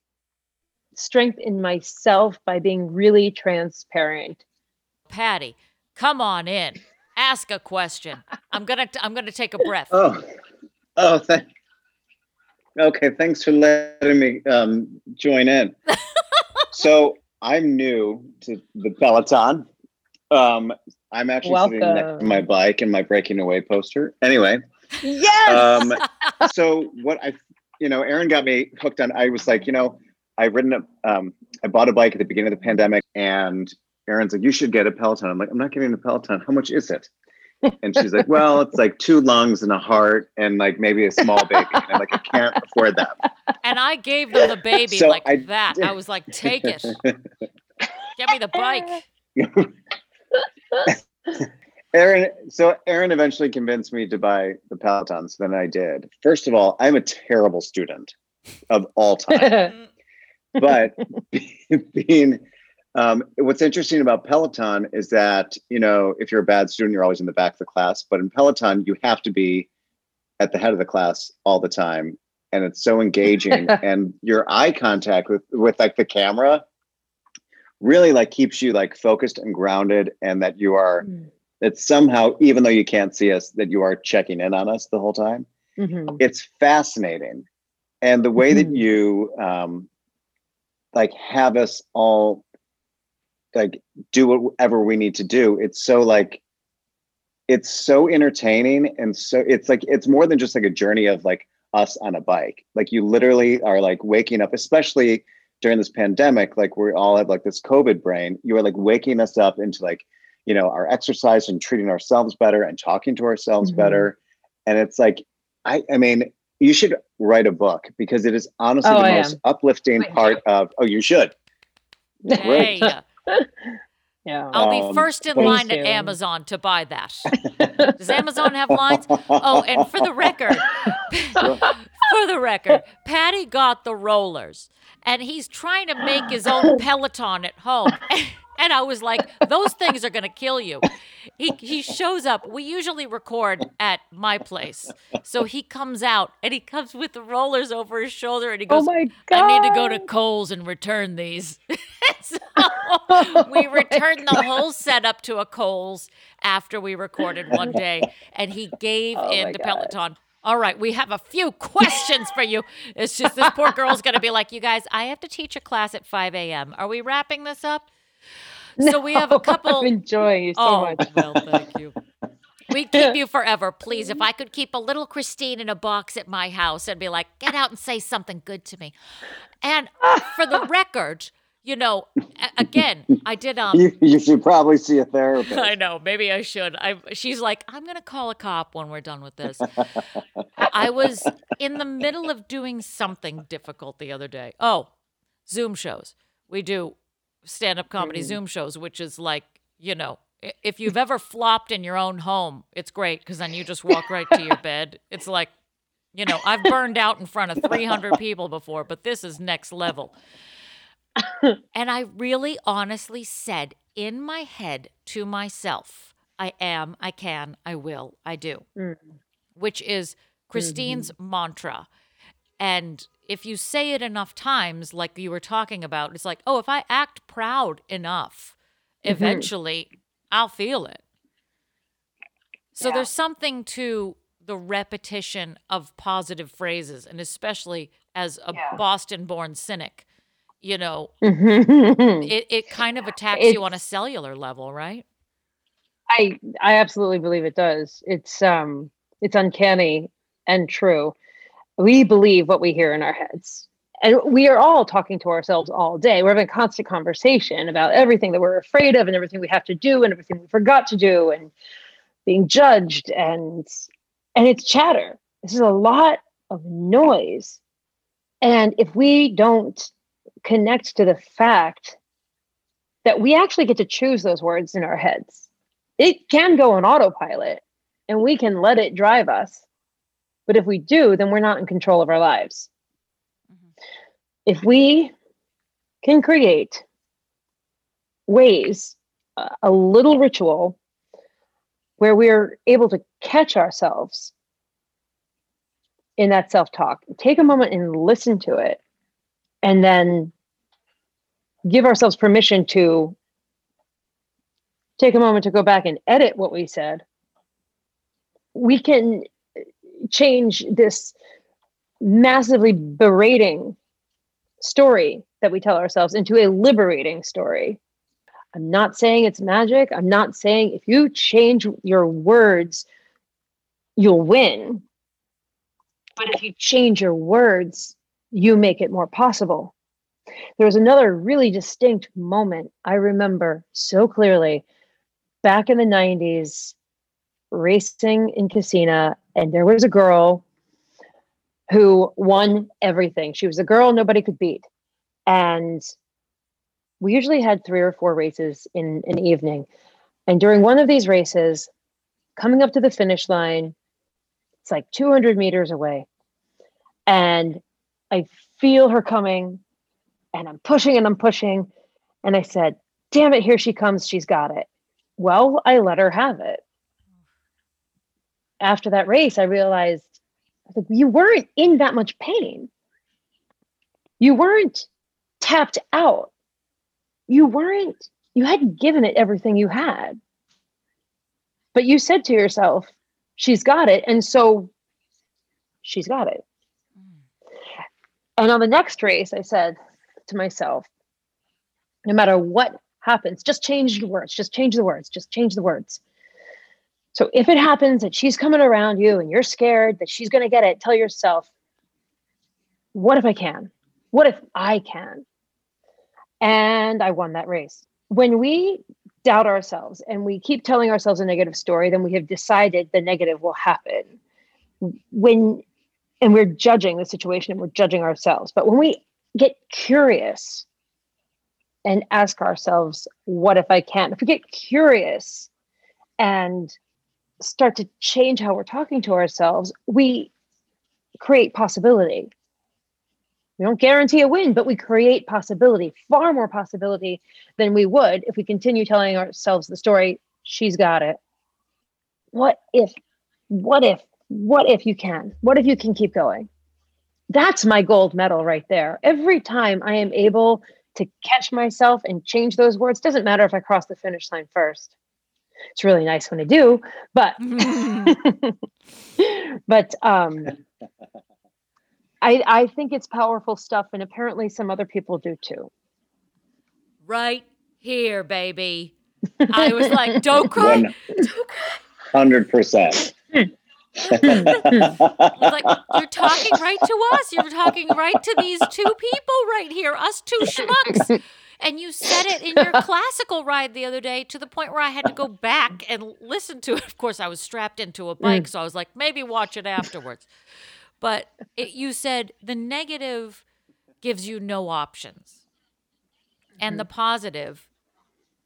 strength in myself by being really transparent. Patty, come on in. Ask a question. I'm gonna take a breath. Oh, okay. Thanks for letting me join in. So I'm new to the Peloton. I'm actually sitting next to my bike and my Breaking Away poster. Anyway. Yes. So what Erin got me hooked on. I was like, I've ridden I bought a bike at the beginning of the pandemic, and Erin's like, you should get a Peloton. I'm like, I'm not getting a Peloton. How much is it? And she's like, well, it's like 2 lungs and a heart and like maybe a small baby. And I'm like, I can't afford that. And I gave them the baby that. I was like, take it. Get me the bike. Erin eventually convinced me to buy the Peloton. So then I did. First of all, I'm a terrible student of all time. But being... what's interesting about Peloton is that, if you're a bad student, you're always in the back of the class. But in Peloton, you have to be at the head of the class all the time. And it's so engaging. And your eye contact with like the camera really like keeps you like focused and grounded, and that you are, that somehow, even though you can't see us, that you are checking in on us the whole time. Mm-hmm. It's fascinating. And the way that you like have us all like do whatever we need to do. It's so like, it's so entertaining. And so it's like, it's more than just like a journey of like us on a bike. Like you literally are like waking up, especially during this pandemic, like we all have like this COVID brain, you are like waking us up into like, our exercise and treating ourselves better and talking to ourselves better. And it's like, I mean, you should write a book, because it is honestly the most uplifting part of, you should. Hey. Yeah. I'll be first in line at Amazon to buy that. Does Amazon have lines? Oh, and for the record, Patty got the rollers, and he's trying to make his own Peloton at home. And I was like, those things are going to kill you. He shows up. We usually record at my place. So he comes out, and he comes with the rollers over his shoulder, and he goes, oh my God, I need to go to Kohl's and return these. So we returned the whole setup to a Kohl's after we recorded one day, and he gave in to Peloton. All right, we have a few questions for you. It's just this poor girl's going to be like, you guys, I have to teach a class at 5 a.m. Are we wrapping this up? So we have a couple. I'm enjoying you so much. Well, thank you. We keep you forever, please. If I could keep a little Christine in a box at my house and be like, get out and say something good to me. And for the record, again, I did. You should probably see a therapist. I know. Maybe I should. She's like, I'm going to call a cop when we're done with this. I was in the middle of doing something difficult the other day. Oh, Zoom shows. We do stand-up comedy Zoom shows, which is like, if you've ever flopped in your own home, it's great, because then you just walk right to your bed. It's like, I've burned out in front of 300 people before, but this is next level. And I really honestly said in my head to myself, I am, I can, I will, I do, which is Christine's mantra. And if you say it enough times, like you were talking about, it's like, if I act proud enough, eventually I'll feel it. So there's something to the repetition of positive phrases, and especially as a Boston-born cynic, you know, it kind of attacks you on a cellular level, right? I absolutely believe it does. It's uncanny and true. We believe what we hear in our heads. And we are all talking to ourselves all day. We're having a constant conversation about everything that we're afraid of and everything we have to do and everything we forgot to do and being judged. And it's chatter. This is a lot of noise. And if we don't connect to the fact that we actually get to choose those words in our heads, it can go on autopilot and we can let it drive us. But if we do, then we're not in control of our lives. If we can create ways, a little ritual where we're able to catch ourselves in that self-talk, take a moment and listen to it, and then give ourselves permission to take a moment to go back and edit what we said, we can change this massively berating story that we tell ourselves into a liberating story. I'm not saying it's magic. I'm not saying if you change your words, you'll win. But if you change your words, you make it more possible. There was another really distinct moment I remember so clearly back in the 90s, racing in Casino, and there was a girl who won everything. She was a girl nobody could beat. And we usually had 3 or 4 races in an evening. And during one of these races, coming up to the finish line, it's like 200 meters away. And I feel her coming, and I'm pushing. And I said, damn it, here she comes. She's got it. Well, I let her have it. After that race, I realized, like, you weren't in that much pain. You weren't tapped out. You had given it everything you had. But you said to yourself, she's got it. And so she's got it. And on the next race, I said to myself, no matter what happens, just change the words, just change the words. So if it happens that she's coming around you and you're scared that she's going to get it, tell yourself, what if I can? And I won that race. When we doubt ourselves and we keep telling ourselves a negative story, then we have decided the negative will happen. And we're judging the situation and we're judging ourselves. But when we get curious and ask ourselves, what if I can? If we get curious and start to change how we're talking to ourselves, we create possibility. We don't guarantee a win, but we create possibility, far more possibility than we would if we continue telling ourselves the story, she's got it. What if you can? What if you can keep going? That's my gold medal right there. Every time I am able to catch myself and change those words, doesn't matter if I cross the finish line first. It's really nice when I do, but I think it's powerful stuff, and apparently some other people do too. Right here, baby. I was like, don't cry. 100%. Like, you're talking right to us. You're talking right to these 2 people right here, us 2 schmucks. And you said it in your classical ride the other day to the point where I had to go back and listen to it. Of course, I was strapped into a bike, so I was like, maybe watch it afterwards. But you said the negative gives you no options, and the positive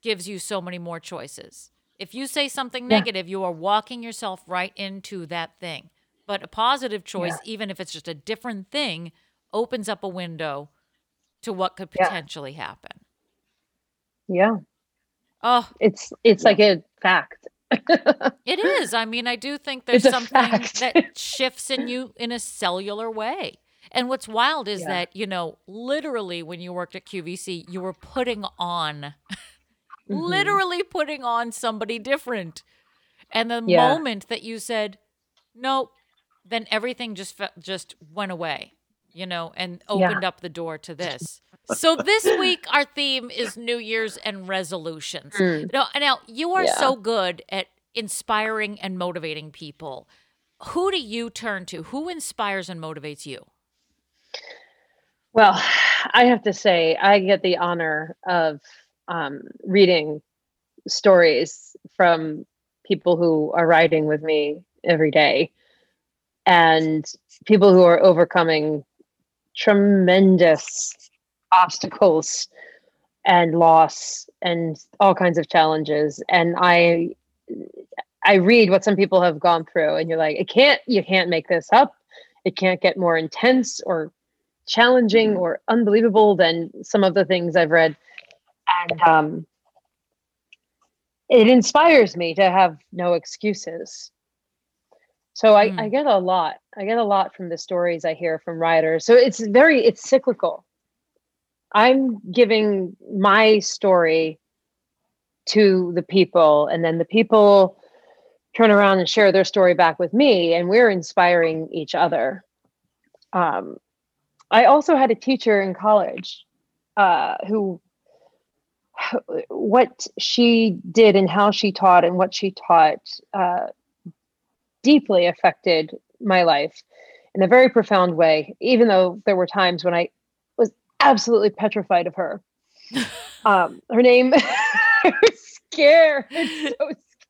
gives you so many more choices. If you say something negative, you are walking yourself right into that thing. But a positive choice, even if it's just a different thing, opens up a window to what could potentially happen. Yeah. Oh, it's like a fact. It is. I mean, I do think there's something that shifts in you in a cellular way. And what's wild is that, you know, literally when you worked at QVC, you were putting on, literally putting on somebody different. And the moment that you said, nope, then everything just went away. you know, and opened up the door to this. So this week, our theme is New Year's and resolutions. Mm. Now, you are so good at inspiring and motivating people. Who do you turn to? Who inspires and motivates you? Well, I have to say, I get the honor of reading stories from people who are riding with me every day and people who are overcoming tremendous obstacles and loss and all kinds of challenges. And I read what some people have gone through and you're like, you can't make this up. It can't get more intense or challenging or unbelievable than some of the things I've read. And it inspires me to have no excuses. So I get a lot from the stories I hear from riders. So it's cyclical. I'm giving my story to the people, and then the people turn around and share their story back with me, and we're inspiring each other. I also had a teacher in college who, what she did and how she taught and what she taught deeply affected my life in a very profound way, even though there were times when I was absolutely petrified of her. Her name, I was scared, so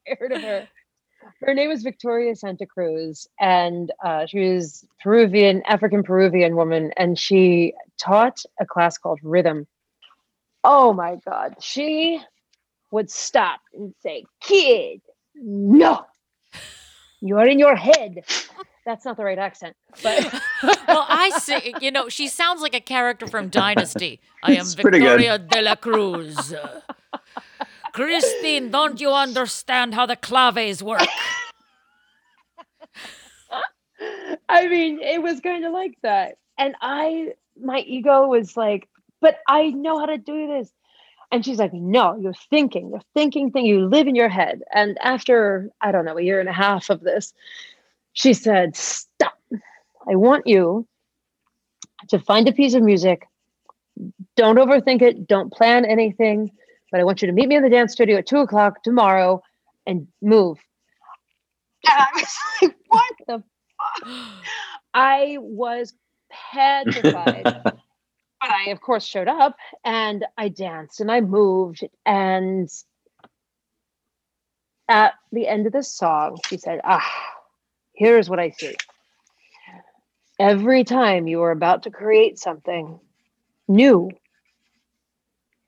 scared of her. Her name was Victoria Santa Cruz, and she was African-Peruvian woman, and she taught a class called Rhythm. Oh, my God. She would stop and say, "Kid, no, you're in your head." That's not the right accent. But well, I see. You know, she sounds like a character from Dynasty. I am Victoria de la Cruz. "Christine, don't you understand how the claves work?" I mean, it was kind of like that. And my ego was like, "But I know how to do this." And she's like, "No, you're thinking, you live in your head." And after, I don't know, a year and a half of this, she said, "Stop. I want you to find a piece of music. Don't overthink it. Don't plan anything. But I want you to meet me in the dance studio at 2:00 tomorrow and move." And I was like, what the fuck? I was petrified. But I, of course, showed up and I danced and I moved. And at the end of the song, she said, "Here's what I see. Every time you are about to create something new,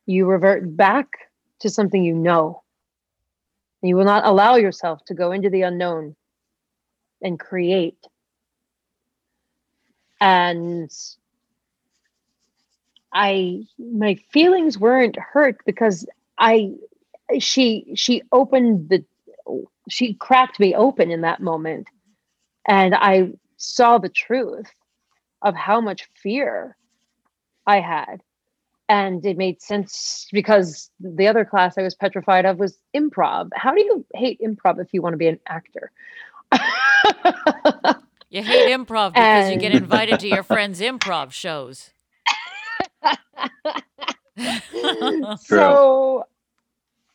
you revert back to something you know. You will not allow yourself to go into the unknown and create." And my feelings weren't hurt because she cracked me open in that moment. And I saw the truth of how much fear I had. And it made sense because the other class I was petrified of was improv. How do you hate improv if you want to be an actor? You hate improv because you get invited to your friends' improv shows. So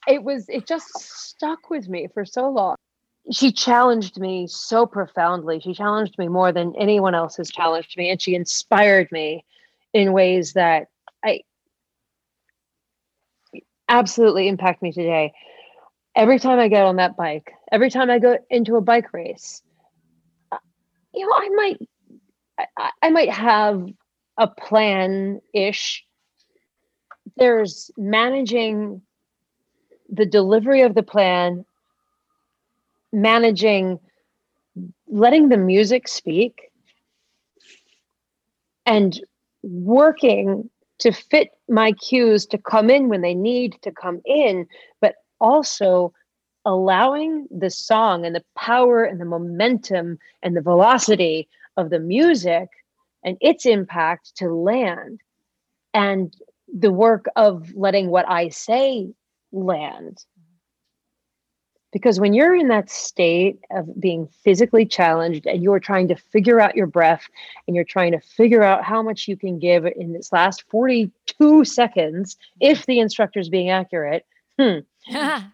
it just stuck with me for so long. She challenged me so profoundly. She challenged me more than anyone else has challenged me. And she inspired me in ways that absolutely impact me today. Every time I get on that bike, every time I go into a bike race, you know, I might have a plan-ish. There's managing the delivery of the plan, managing letting the music speak, and working to fit my cues to come in when they need to come in, but also allowing the song and the power and the momentum and the velocity of the music and its impact to land, and the work of letting what I say land. Because when you're in that state of being physically challenged and you're trying to figure out your breath and you're trying to figure out how much you can give in this last 42 seconds, if the instructor is being accurate, you have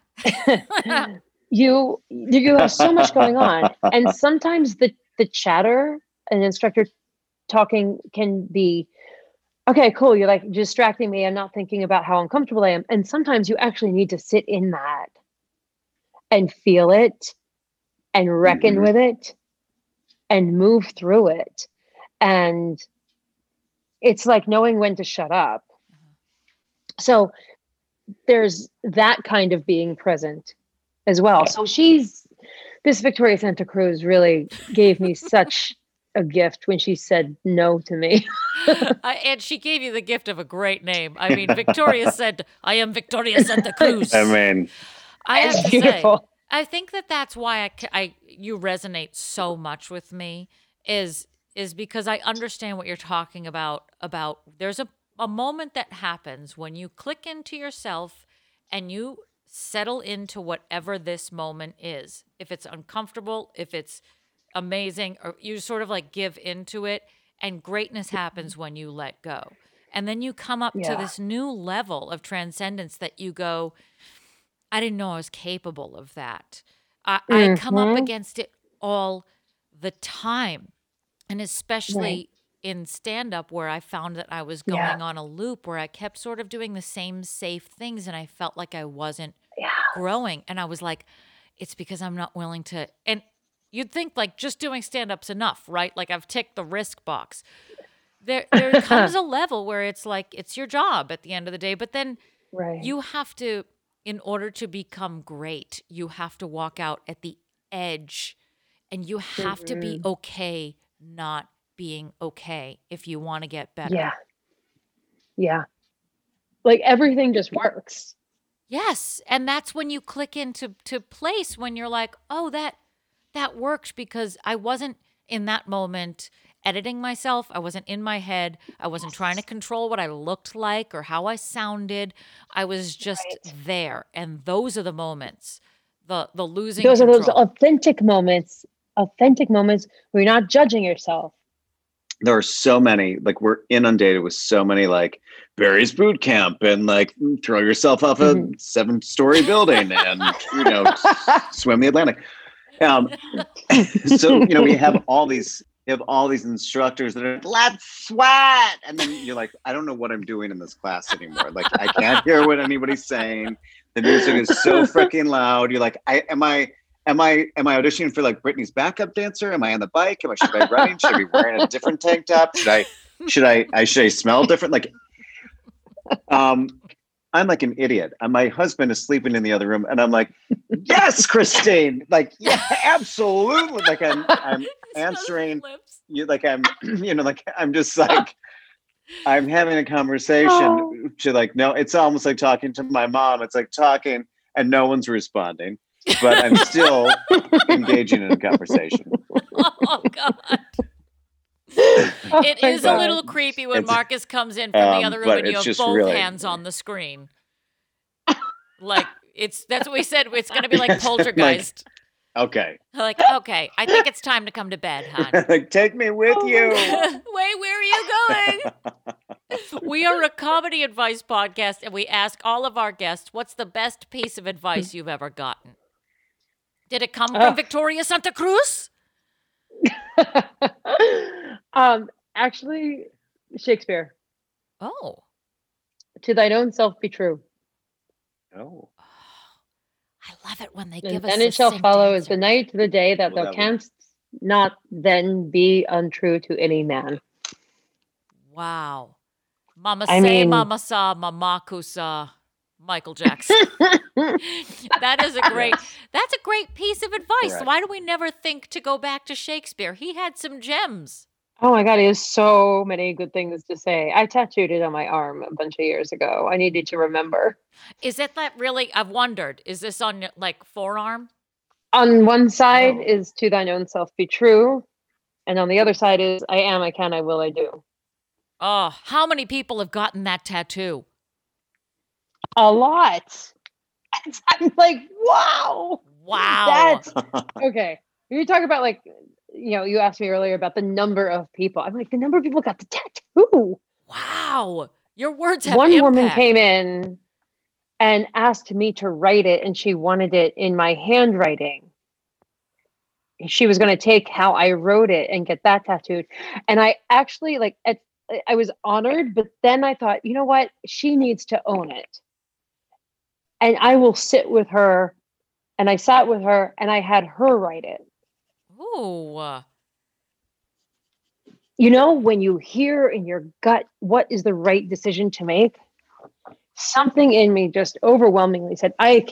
so much going on. And sometimes the chatter, an instructor talking can be, okay, cool. You're like distracting me. I'm not thinking about how uncomfortable I am. And sometimes you actually need to sit in that and feel it and reckon with it and move through it. And it's like knowing when to shut up. So there's that kind of being present as well. So this Victoria Santa Cruz really gave me such a gift when she said no to me. And she gave you the gift of a great name. I mean, Victoria said, I am Victoria Santa Cruz. I mean, it's beautiful. Say, I think that's why you resonate so much with me is because I understand what you're talking about there's a moment that happens when you click into yourself and you settle into whatever this moment is. If it's uncomfortable, if it's amazing, or you sort of like give into it, and greatness happens when you let go. And then you come up to this new level of transcendence that you go, I didn't know I was capable of that. I come up against it all the time. And especially in stand-up, where I found that I was going on a loop where I kept sort of doing the same safe things and I felt like I wasn't growing. And I was like, it's because I'm not willing to. And you'd think like just doing stand-up's enough, right? Like I've ticked the risk box. There comes a level where it's like, it's your job at the end of the day. But then you have to, in order to become great, you have to walk out at the edge and you have to be okay not being okay if you want to get better. Yeah. Like everything just works. Yes. And that's when you click into place, when you're like, oh, that works, because I wasn't in that moment editing myself. I wasn't in my head. I wasn't trying to control what I looked like or how I sounded. I was just there. And those are the moments, the losing control. Those are those authentic moments where you're not judging yourself. There are so many, like we're inundated with so many, like Barry's boot camp and like throw yourself off a 7-story building and, you know, swim the Atlantic. So, you know, we have all these instructors that are like, let's sweat. And then you're like, I don't know what I'm doing in this class anymore. Like, I can't hear what anybody's saying. The music is so freaking loud. You're like, am I auditioning for like Britney's backup dancer? Am I on the bike? Should I be running? Should I be wearing a different tank top? Should I smell different? Like, I'm like an idiot. And my husband is sleeping in the other room. And I'm like, yes, Christine. Like, yeah, absolutely. Like I'm answering you. Like I'm, you know, like I'm just like, I'm having a conversation to like, no, it's almost like talking to my mom. It's like talking and no one's responding, but I'm still engaging in a conversation. Oh God. It is a little creepy when Marcus comes in from the other room and you have both hands on the screen. Like that's what we said. It's going to be like Poltergeist. Like, okay. Like, okay, I think it's time to come to bed, hon. Like, take me with you. Wait, where are you going? We are a comedy advice podcast and we ask all of our guests, what's the best piece of advice you've ever gotten? Did it come from Victoria Santa Cruz? Actually, Shakespeare. Oh. To thine own self be true. Oh. I love it when they give us. And it shall follow as the night to the day that thou canst not then be untrue to any man. Wow. Mama say, mama saw, mama kusa. Michael Jackson. That's a great piece of advice. Correct. Why do we never think to go back to Shakespeare? He had some gems. Oh my God, he has so many good things to say. I tattooed it on my arm a bunch of years ago. I needed to remember. Is it that really, I've wondered, is this on like forearm? On one side is to thine own self be true. And on the other side is I am, I can, I will, I do. Oh, how many people have gotten that tattoo? A lot. I'm like, wow. Wow. That's okay. You talk about, like, you know, you asked me earlier about the number of people. I'm like, the number of people got the tattoo. Wow. Your words have impact. One woman came in and asked me to write it, and she wanted it in my handwriting. She was going to take how I wrote it and get that tattooed. And I actually, like, I was honored, but then I thought, you know what? She needs to own it. And I will sit with her. And I sat with her, and I had her write it. Ooh. You know, when you hear in your gut what is the right decision to make, something in me just overwhelmingly said, "I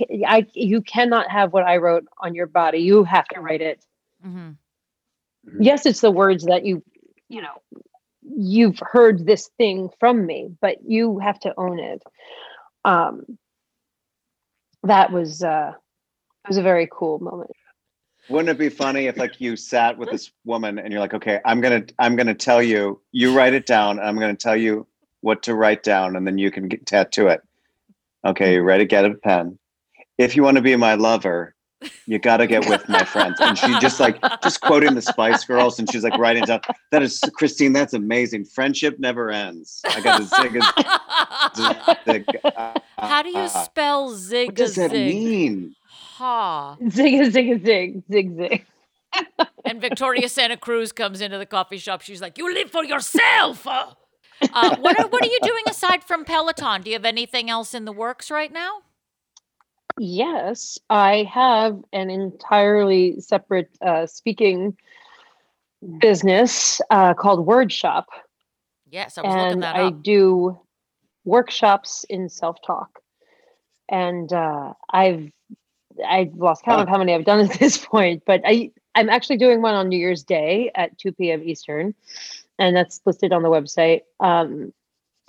you cannot have what I wrote on your body. You have to write it." Mm-hmm. Yes, it's the words that you know, you've heard this thing from me, but you have to own it. It was a very cool moment. Wouldn't it be funny if, like, you sat with this woman and you're like, okay, I'm going to tell you, you write it down, and I'm going to tell you what to write down, and then you can tattoo it. Okay. You ready? Get a pen. If you want to be my lover, you got to get with my friends. And she just quoting the Spice Girls, and she's like writing down. That is, Christine, that's amazing. Friendship never ends. I got to zig. How do you spell zig? What does that mean? Ha. Zig, zig, zig, zig, zig. And Victoria Santa Cruz comes into the coffee shop. She's like, you live for yourself. What are you doing aside from Peloton? Do you have anything else in the works right now? Yes, I have an entirely separate speaking business called WordShop. Yes, I was looking that up. I do workshops in self-talk. And I've lost count of how many I've done at this point, but I'm actually doing one on New Year's Day at 2 p.m. Eastern, and that's listed on the website.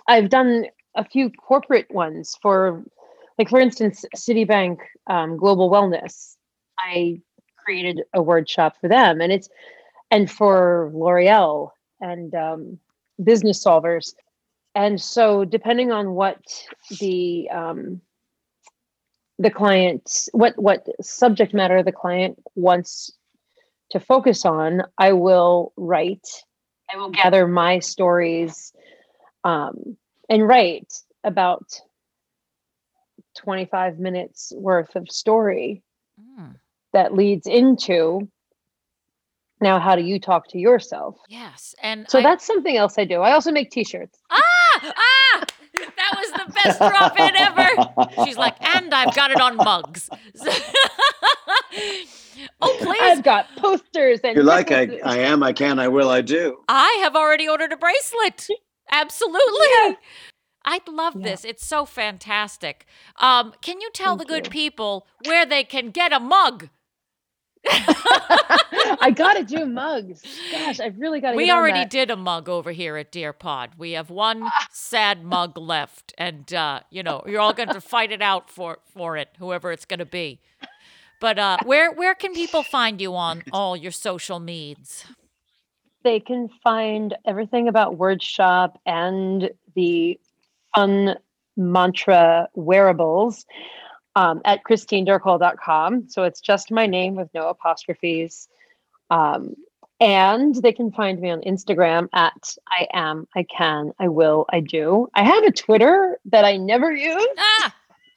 I've done a few corporate ones for instance, Citibank Global Wellness. I created a workshop for them, and for L'Oreal and Business Solvers. And so depending on what the client, what subject matter the client wants to focus on, I will gather my stories and write about 25 minutes worth of story that leads into, now, how do you talk to yourself? Yes. And so that's something else I do. I also make t-shirts. Ah! That was the best drop-in ever. She's like, and I've got it on mugs. Oh, please. I've got posters. And you're like, I am, I can, I will, I do. I have already ordered a bracelet. Absolutely. Yeah. I love this. It's so fantastic. Can you tell the good people where they can get a mug? I gotta do mugs. Gosh, I've really gotta. We already did a mug over here at Dear Pod. We have one sad mug left, and you're all going to fight it out for it, whoever it's going to be. But where can people find you on all your social medias? They can find everything about WordShop and the fun mantra wearables. At ChristineD'Ercole.com. So it's just my name with no apostrophes. And they can find me on Instagram at I am, I can, I will, I do. I have a Twitter that I never use.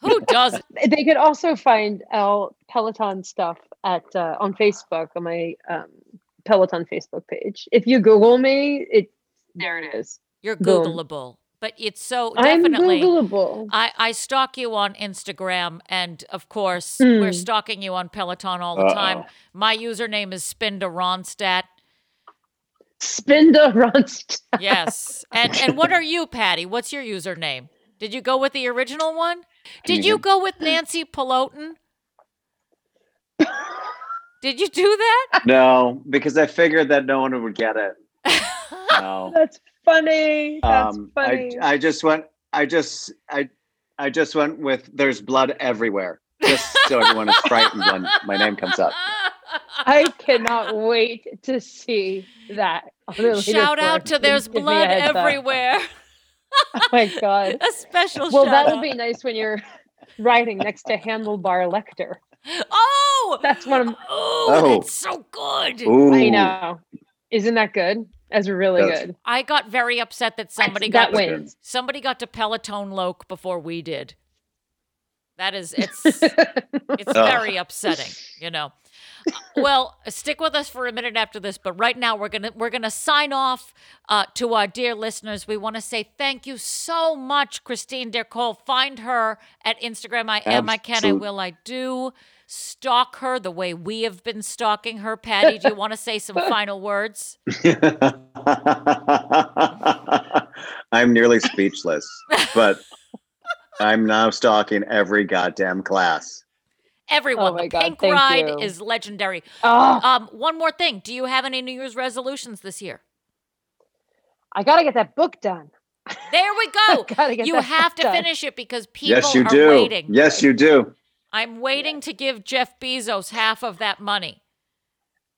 Who doesn't? They could also find our Peloton stuff on Facebook, on my Peloton Facebook page. If you Google me, there it is. You're Googleable. Boom. But it's so definitely. I'm Googleable. I stalk you on Instagram, and of course, we're stalking you on Peloton all the time. My username is Spinda Ronstadt. Spinda Ronstadt. Yes. And what are you, Patty? What's your username? Did you go with the original one? Did you go with Nancy Peloton? Did you do that? No, because I figured that no one would get it. No. That's funny. I just went with there's blood everywhere, just so everyone is frightened when my name comes up. I cannot wait to see that. Shout out to there's blood everywhere. Oh my God. A special shout out. Well, that'll be nice when you're riding next to Handlebar Lecter. Oh, that's one of them. Oh, that's so good. Ooh. I know. Isn't that good? That's really good. I got very upset that somebody got to Peloton Loke before we did. That is, it's very upsetting, you know. Well, stick with us for a minute after this, but right now we're gonna sign off to our dear listeners. We want to say thank you so much, Christine D'Ercole. Find her at Instagram. I am. I can. I will. I do. Stalk her the way we have been stalking her. Patty, do you want to say some final words? I'm nearly speechless, but I'm now stalking every goddamn class. Everyone, the pink ride is legendary. Oh. One more thing. Do you have any New Year's resolutions this year? I got to get that book done. There we go. You have to finish it because people are waiting. Yes, you do. I'm waiting to give Jeff Bezos half of that money.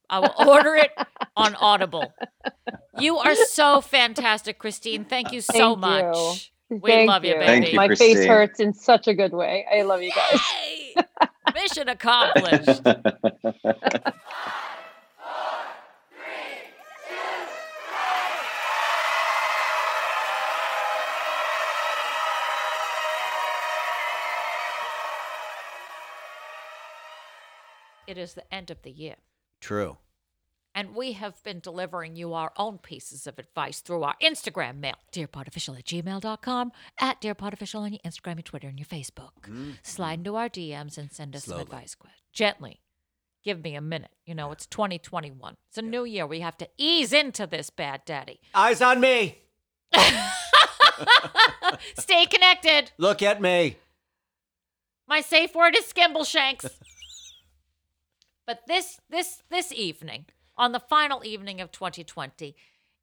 I will order it on Audible. You are so fantastic, Christine. Thank you so much. We love you, baby. Thank you, Christine. My face hurts in such a good way. I love you guys. Yay! Mission accomplished. 4, 3, 2, 1. It is the end of the year. True. And we have been delivering you our own pieces of advice through our Instagram mail, dearpodofficial@gmail.com, at dearpodofficial on your Instagram, your Twitter, and your Facebook. Mm-hmm. Slide into our DMs and send us some advice. Gently. Give me a minute. You know, it's 2021. It's a new year. We have to ease into this, bad daddy. Eyes on me. Stay connected. Look at me. My safe word is Skimbleshanks. But this evening... on the final evening of 2020,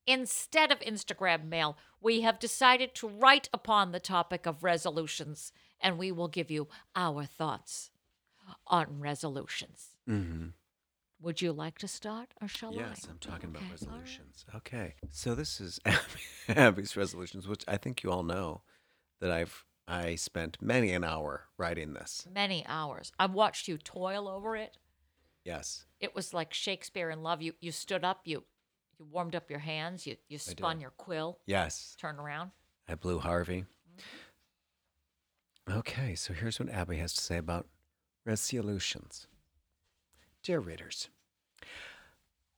instead of Instagram mail, we have decided to write upon the topic of resolutions, and we will give you our thoughts on resolutions. Mm-hmm. Would you like to start, or shall I? Yes, I'm talking about resolutions. Right. Okay, so this is Abby's resolutions, which I think you all know that I spent many an hour writing this. Many hours. I've watched you toil over it. Yes. It was like Shakespeare in love. You stood up, you warmed up your hands, you spun your quill. Yes. Turned around. I blew Harvey. Mm-hmm. Okay, so here's what Abby has to say about resolutions. Dear readers,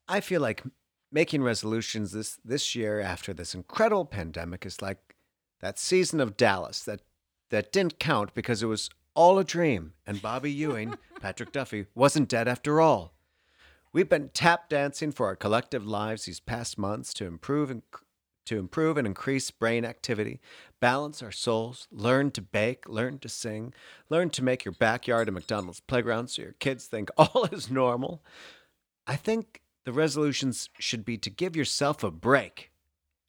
I feel like making resolutions this year after this incredible pandemic is like that season of Dallas that didn't count because it was all a dream, and Bobby Ewing, Patrick Duffy, wasn't dead after all. We've been tap dancing for our collective lives these past months to improve and increase brain activity, balance our souls, learn to bake, learn to sing, learn to make your backyard a McDonald's playground so your kids think all is normal. I think the resolutions should be to give yourself a break,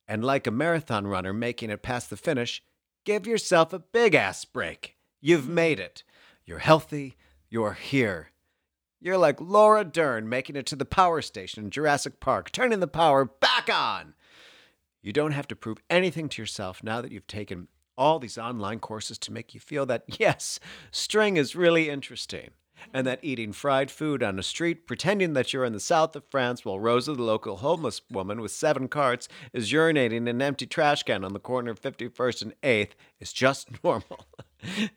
and like a marathon runner making it past the finish, give yourself a big-ass break. You've made it. You're healthy. You're here. You're like Laura Dern making it to the power station in Jurassic Park, turning the power back on. You don't have to prove anything to yourself now that you've taken all these online courses to make you feel that, yes, string is really interesting, and that eating fried food on the street, pretending that you're in the south of France while Rosa, the local homeless woman with 7 carts, is urinating in an empty trash can on the corner of 51st and 8th is just normal.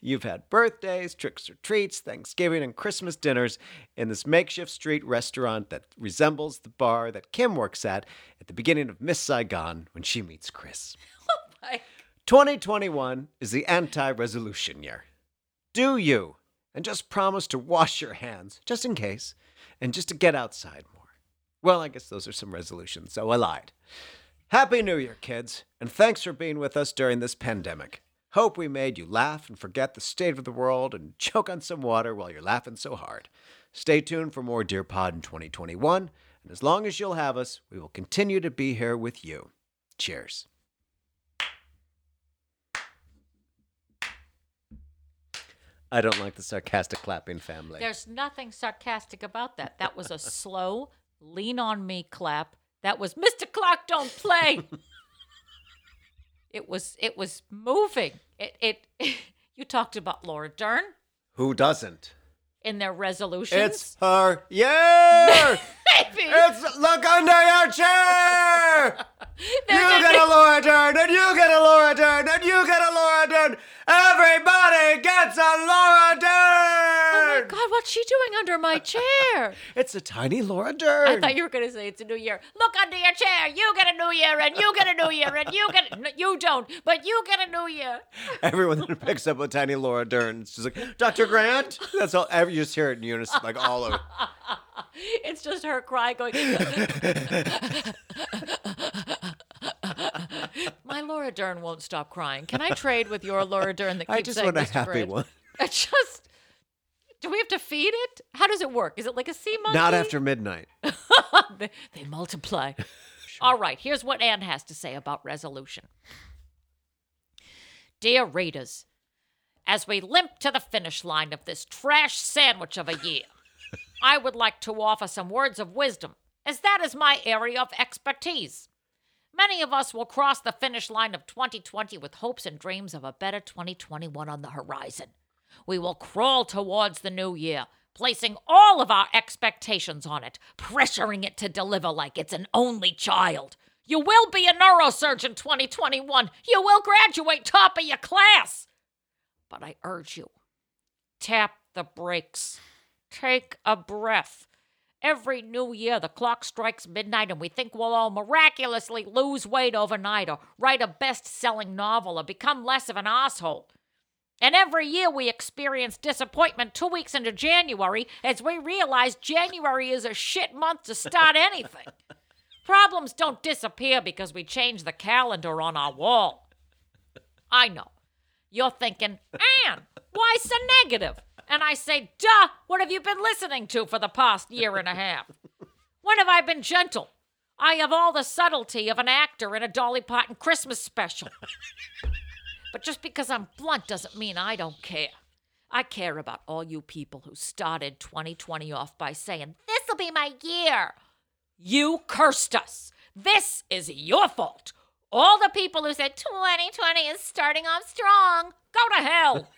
You've had birthdays, tricks or treats, Thanksgiving and Christmas dinners in this makeshift street restaurant that resembles the bar that Kim works at the beginning of Miss Saigon when she meets Chris. Oh my. 2021 is the anti-resolution year. Do you? And just promise to wash your hands, just in case, and just to get outside more. Well, I guess those are some resolutions, so I lied. Happy New Year, kids, and thanks for being with us during this pandemic. Hope we made you laugh and forget the state of the world and choke on some water while you're laughing so hard. Stay tuned for more Dear Pod in 2021, and as long as you'll have us, we will continue to be here with you. Cheers. I don't like the sarcastic clapping family. There's nothing sarcastic about that. That was a slow, lean on me clap. That was, Mr. Clark, don't play. It was moving. You talked about Laura Dern. Who doesn't? in their resolutions. It's her year! Maybe. It's look under your chair! You get a Laura Dern, and you get a Laura Dern, and you get a Laura Dern. Everybody gets a Laura Dern! Oh my God, what's she doing under my chair? It's a tiny Laura Dern. I thought you were going to say it's a new year. Look under your chair. You get a new year, and you get a new year, and you get a... No, you don't, but you get a new year. Everyone picks up a tiny Laura Dern. She's like, Dr. Grant? That's all. You just hear it in unison, like all over. It's just her cry going... My Laura Dern won't stop crying. Can I trade with your Laura Dern that keeps saying, I just want a happy one. It's just... Do we have to feed it? How does it work? Is it like a sea monkey? Not after midnight. They multiply. Sure. All right, here's what Anne has to say about resolution. Dear readers, as we limp to the finish line of this trash sandwich of a year, I would like to offer some words of wisdom, as that is my area of expertise. Many of us will cross the finish line of 2020 with hopes and dreams of a better 2021 on the horizon. We will crawl towards the new year, placing all of our expectations on it, pressuring it to deliver like it's an only child. You will be a neurosurgeon 2021. You will graduate top of your class. But I urge you, tap the brakes. Take a breath. Every new year, the clock strikes midnight and we think we'll all miraculously lose weight overnight or write a best-selling novel or become less of an asshole. And every year we experience disappointment 2 weeks into January as we realize January is a shit month to start anything. Problems don't disappear because we change the calendar on our wall. I know. You're thinking, Anne, why so negative? And I say, duh, what have you been listening to for the past year and a half? When have I been gentle? I have all the subtlety of an actor in a Dolly Parton Christmas special. But just because I'm blunt doesn't mean I don't care. I care about all you people who started 2020 off by saying, this'll be my year. You cursed us. This is your fault. All the people who said 2020 is starting off strong, go to hell.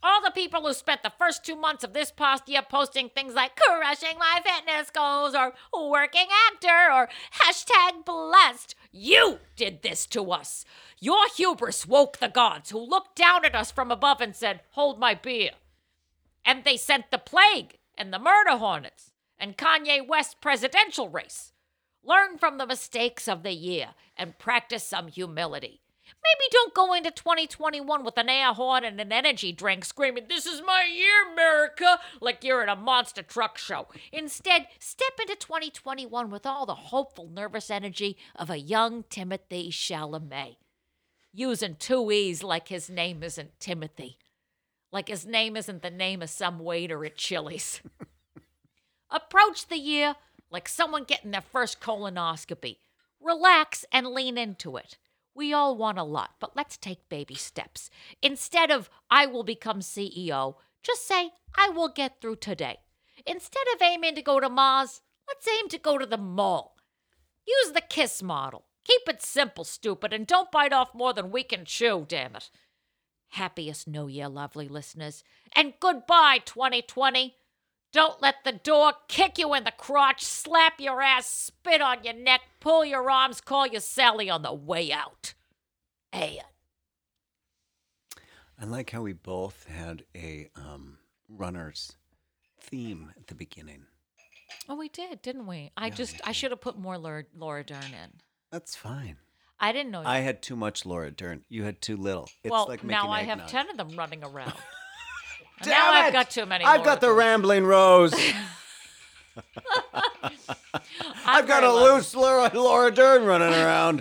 All the people who spent the first 2 months of this past year posting things like crushing my fitness goals or working actor or #blessed. You did this to us. Your hubris woke the gods who looked down at us from above and said, hold my beer. And they sent the plague and the murder hornets and Kanye West's presidential race. Learn from the mistakes of the year and practice some humility. Maybe don't go into 2021 with an air horn and an energy drink screaming, this is my year, America, like you're at a monster truck show. Instead, step into 2021 with all the hopeful, nervous energy of a young Timothée Chalamet. Using two E's like his name isn't Timothy. Like his name isn't the name of some waiter at Chili's. Approach the year like someone getting their first colonoscopy. Relax and lean into it. We all want a lot, but let's take baby steps. Instead of, I will become CEO, just say, I will get through today. Instead of aiming to go to Mars, let's aim to go to the mall. Use the KISS model. Keep it simple, stupid, and don't bite off more than we can chew, damn it. Happiest New Year, lovely listeners. And goodbye, 2020. Don't let the door kick you in the crotch, slap your ass, spit on your neck, pull your arms, call you Sally on the way out. Anne. I like how we both had a runner's theme at the beginning. Oh, we did, didn't we? I should have put more Laura Dern in. That's fine. I didn't know. I had too much Laura Dern. You had too little. It's well, like now I have 10 of them running around. Now I've got too many. I've got the rambling rose. I've got a loose Laura Dern running around.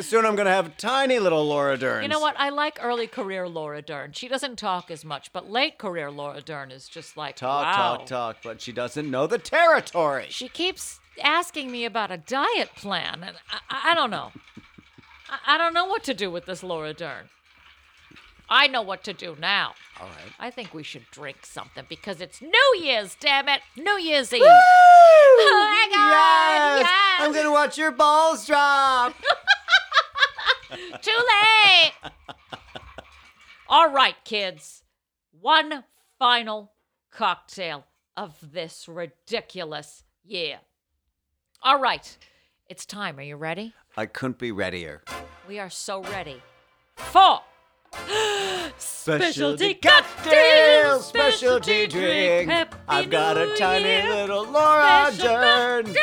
Soon I'm going to have tiny little Laura Derns. You know what? I like early career Laura Dern. She doesn't talk as much, but late career Laura Dern is just like, talk, but she doesn't know the territory. She keeps asking me about a diet plan, and I don't know. I don't know what to do with this Laura Dern. I know what to do now. All right. I think we should drink something because it's New Year's, damn it. New Year's Eve. Woo! Oh, my God. Yes. Yes. I'm going to watch your balls drop. Too late. All right, kids. One final cocktail of this ridiculous year. All right, it's time. Are you ready? I couldn't be readier. We are so ready for specialty cocktail, specialty drink. I've got a tiny little Laura Dern in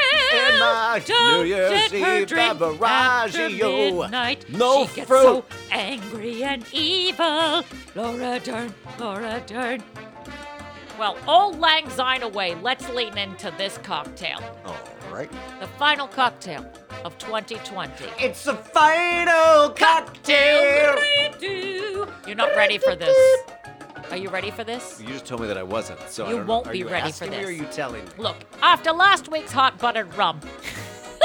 my New Year's Eve Beveraggio. No fruit. She gets so angry and evil. Laura Dern, Laura Dern. Well, old Lang Syne away. Let's lean into this cocktail. All right. The final cocktail of 2020. It's the final cocktail. You're not ready for this. Are you ready for this? You just told me that I wasn't, so I don't know. You won't be ready for this. Are you asking me or are you telling me? Look, after last week's hot buttered rum,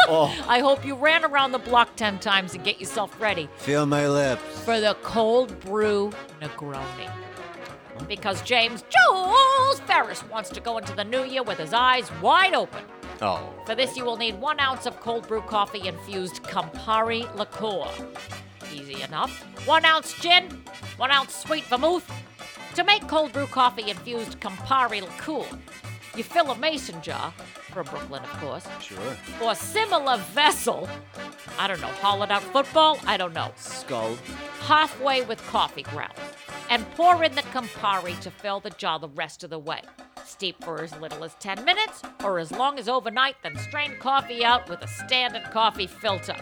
I hope you ran around the block 10 times and get yourself ready. Feel my lips. For the cold brew Negroni. Because James Jules Ferris wants to go into the new year with his eyes wide open. Oh. For this, you will need 1 ounce of cold brew coffee-infused Campari liqueur. Easy enough. 1 ounce gin, 1 ounce sweet vermouth. To make cold brew coffee-infused Campari liqueur, you fill a mason jar, from Brooklyn, of course. Sure. Or similar vessel. I don't know, hollowed out football? I don't know. Skull. Halfway with coffee grounds. And pour in the Campari to fill the jar the rest of the way. Steep for as little as 10 minutes or as long as overnight, then strain coffee out with a standard coffee filter.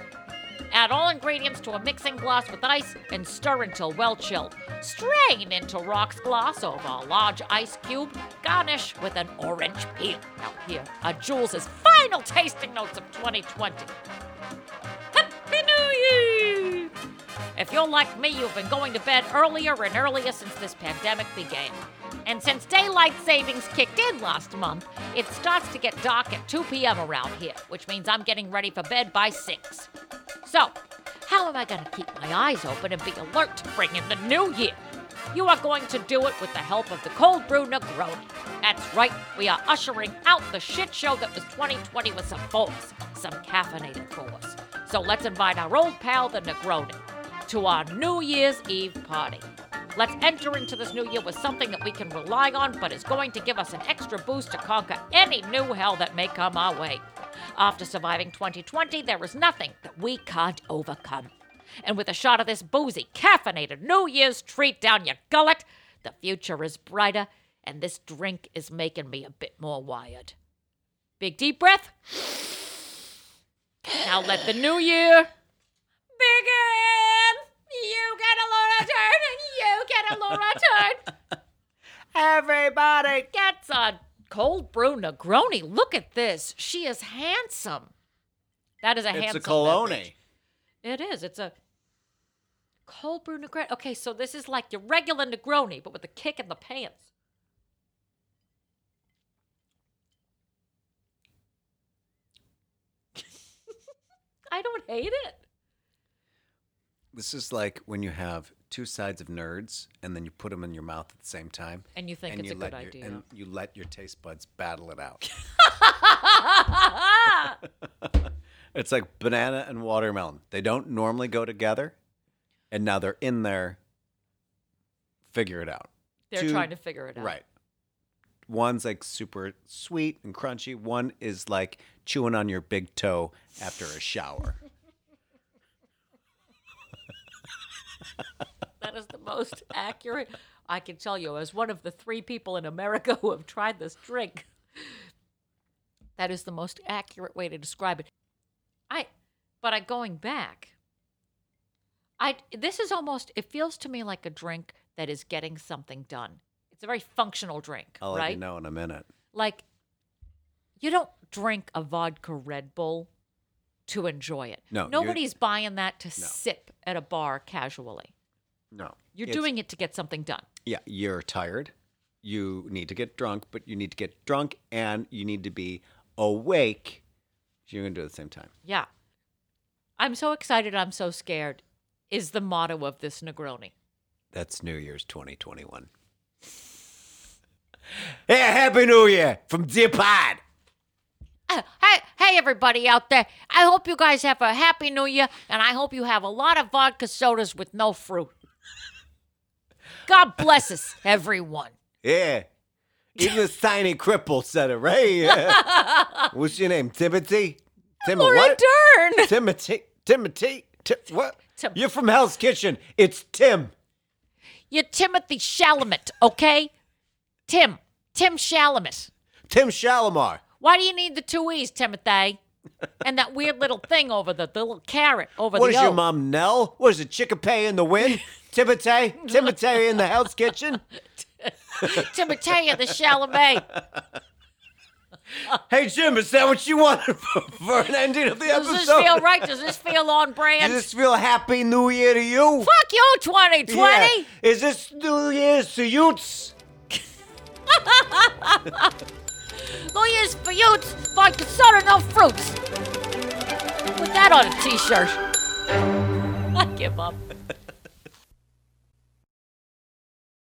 Add all ingredients to a mixing glass with ice and stir until well chilled. Strain into rocks glass over a large ice cube. Garnish with an orange peel. Now here are Jules' final tasting notes of 2020. Happy New Year! If you're like me, you've been going to bed earlier and earlier since this pandemic began. And since daylight savings kicked in last month, it starts to get dark at 2 p.m. around here, which means I'm getting ready for bed by 6. So, how am I going to keep my eyes open and be alert to bring in the new year? You are going to do it with the help of the cold brew Negroni. That's right, we are ushering out the shit show that was 2020 with some force, some caffeinated force. So let's invite our old pal, the Negroni, to our New Year's Eve party. Let's enter into this new year with something that we can rely on, but is going to give us an extra boost to conquer any new hell that may come our way. After surviving 2020, there is nothing that we can't overcome. And with a shot of this boozy, caffeinated New Year's treat down your gullet, the future is brighter, and this drink is making me a bit more wired. Big deep breath. Now let the new year begin. You get a Laura Dern, and you get a Laura Dern. Everybody gets a cold brew Negroni. Look at this. She is handsome. That is a handsome. It's a Negroni. It is. It's a cold brew Negroni. Okay, so this is like your regular Negroni, but with a kick in the pants. I don't hate it. This is like when you have two sides of nerds and then you put them in your mouth at the same time. And you think it's a good idea. And you let your taste buds battle it out. It's like banana and watermelon. They don't normally go together. And now they're in there. Figure it out. They're trying to figure it out. Right. One's like super sweet and crunchy. One is like chewing on your big toe after a shower. That is the most accurate. I can tell you, as one of the 3 people in America who have tried this drink, that is the most accurate way to describe it. But going back, this is almost, it feels to me like a drink that is getting something done. It's a very functional drink, right? I'll let you know in a minute. Like, you don't drink a vodka Red Bull to enjoy it. No, nobody's buying that to sip at a bar casually. No. You're doing it to get something done. Yeah, you're tired. You need to get drunk, but you need to get drunk and you need to be awake. You're going to do it at the same time. Yeah. I'm so excited, I'm so scared is the motto of this Negroni. That's New Year's 2021. Hey, Happy New Year from Dear Pod. Hey, everybody out there. I hope you guys have a happy new year, and I hope you have a lot of vodka sodas with no fruit. God bless us, everyone. Yeah. Even this tiny cripple said it, right? Yeah. What's your name? Timothy? Laura Dern. Timothy? What? Tim. You're from Hell's Kitchen. It's Tim. You're Timothy Chalamet, okay? Tim Chalamet. Tim Shalamar. Why do you need the two E's, Timothy? And that weird little thing over the little carrot over the O. What is your mom, Nell? What is it, Chickapee in the wind? Timothy in the Hell's Kitchen? Timothy in the Chalamet. Hey, Jim, is that what you wanted for an ending of the episode? Does this feel right? Does this feel on brand? Does this feel Happy New Year to you? Fuck you, 2020! Yeah. Is this New Year's to youths? New Year's for youths, vodka soda, no fruits. Put that on a t-shirt. I give up.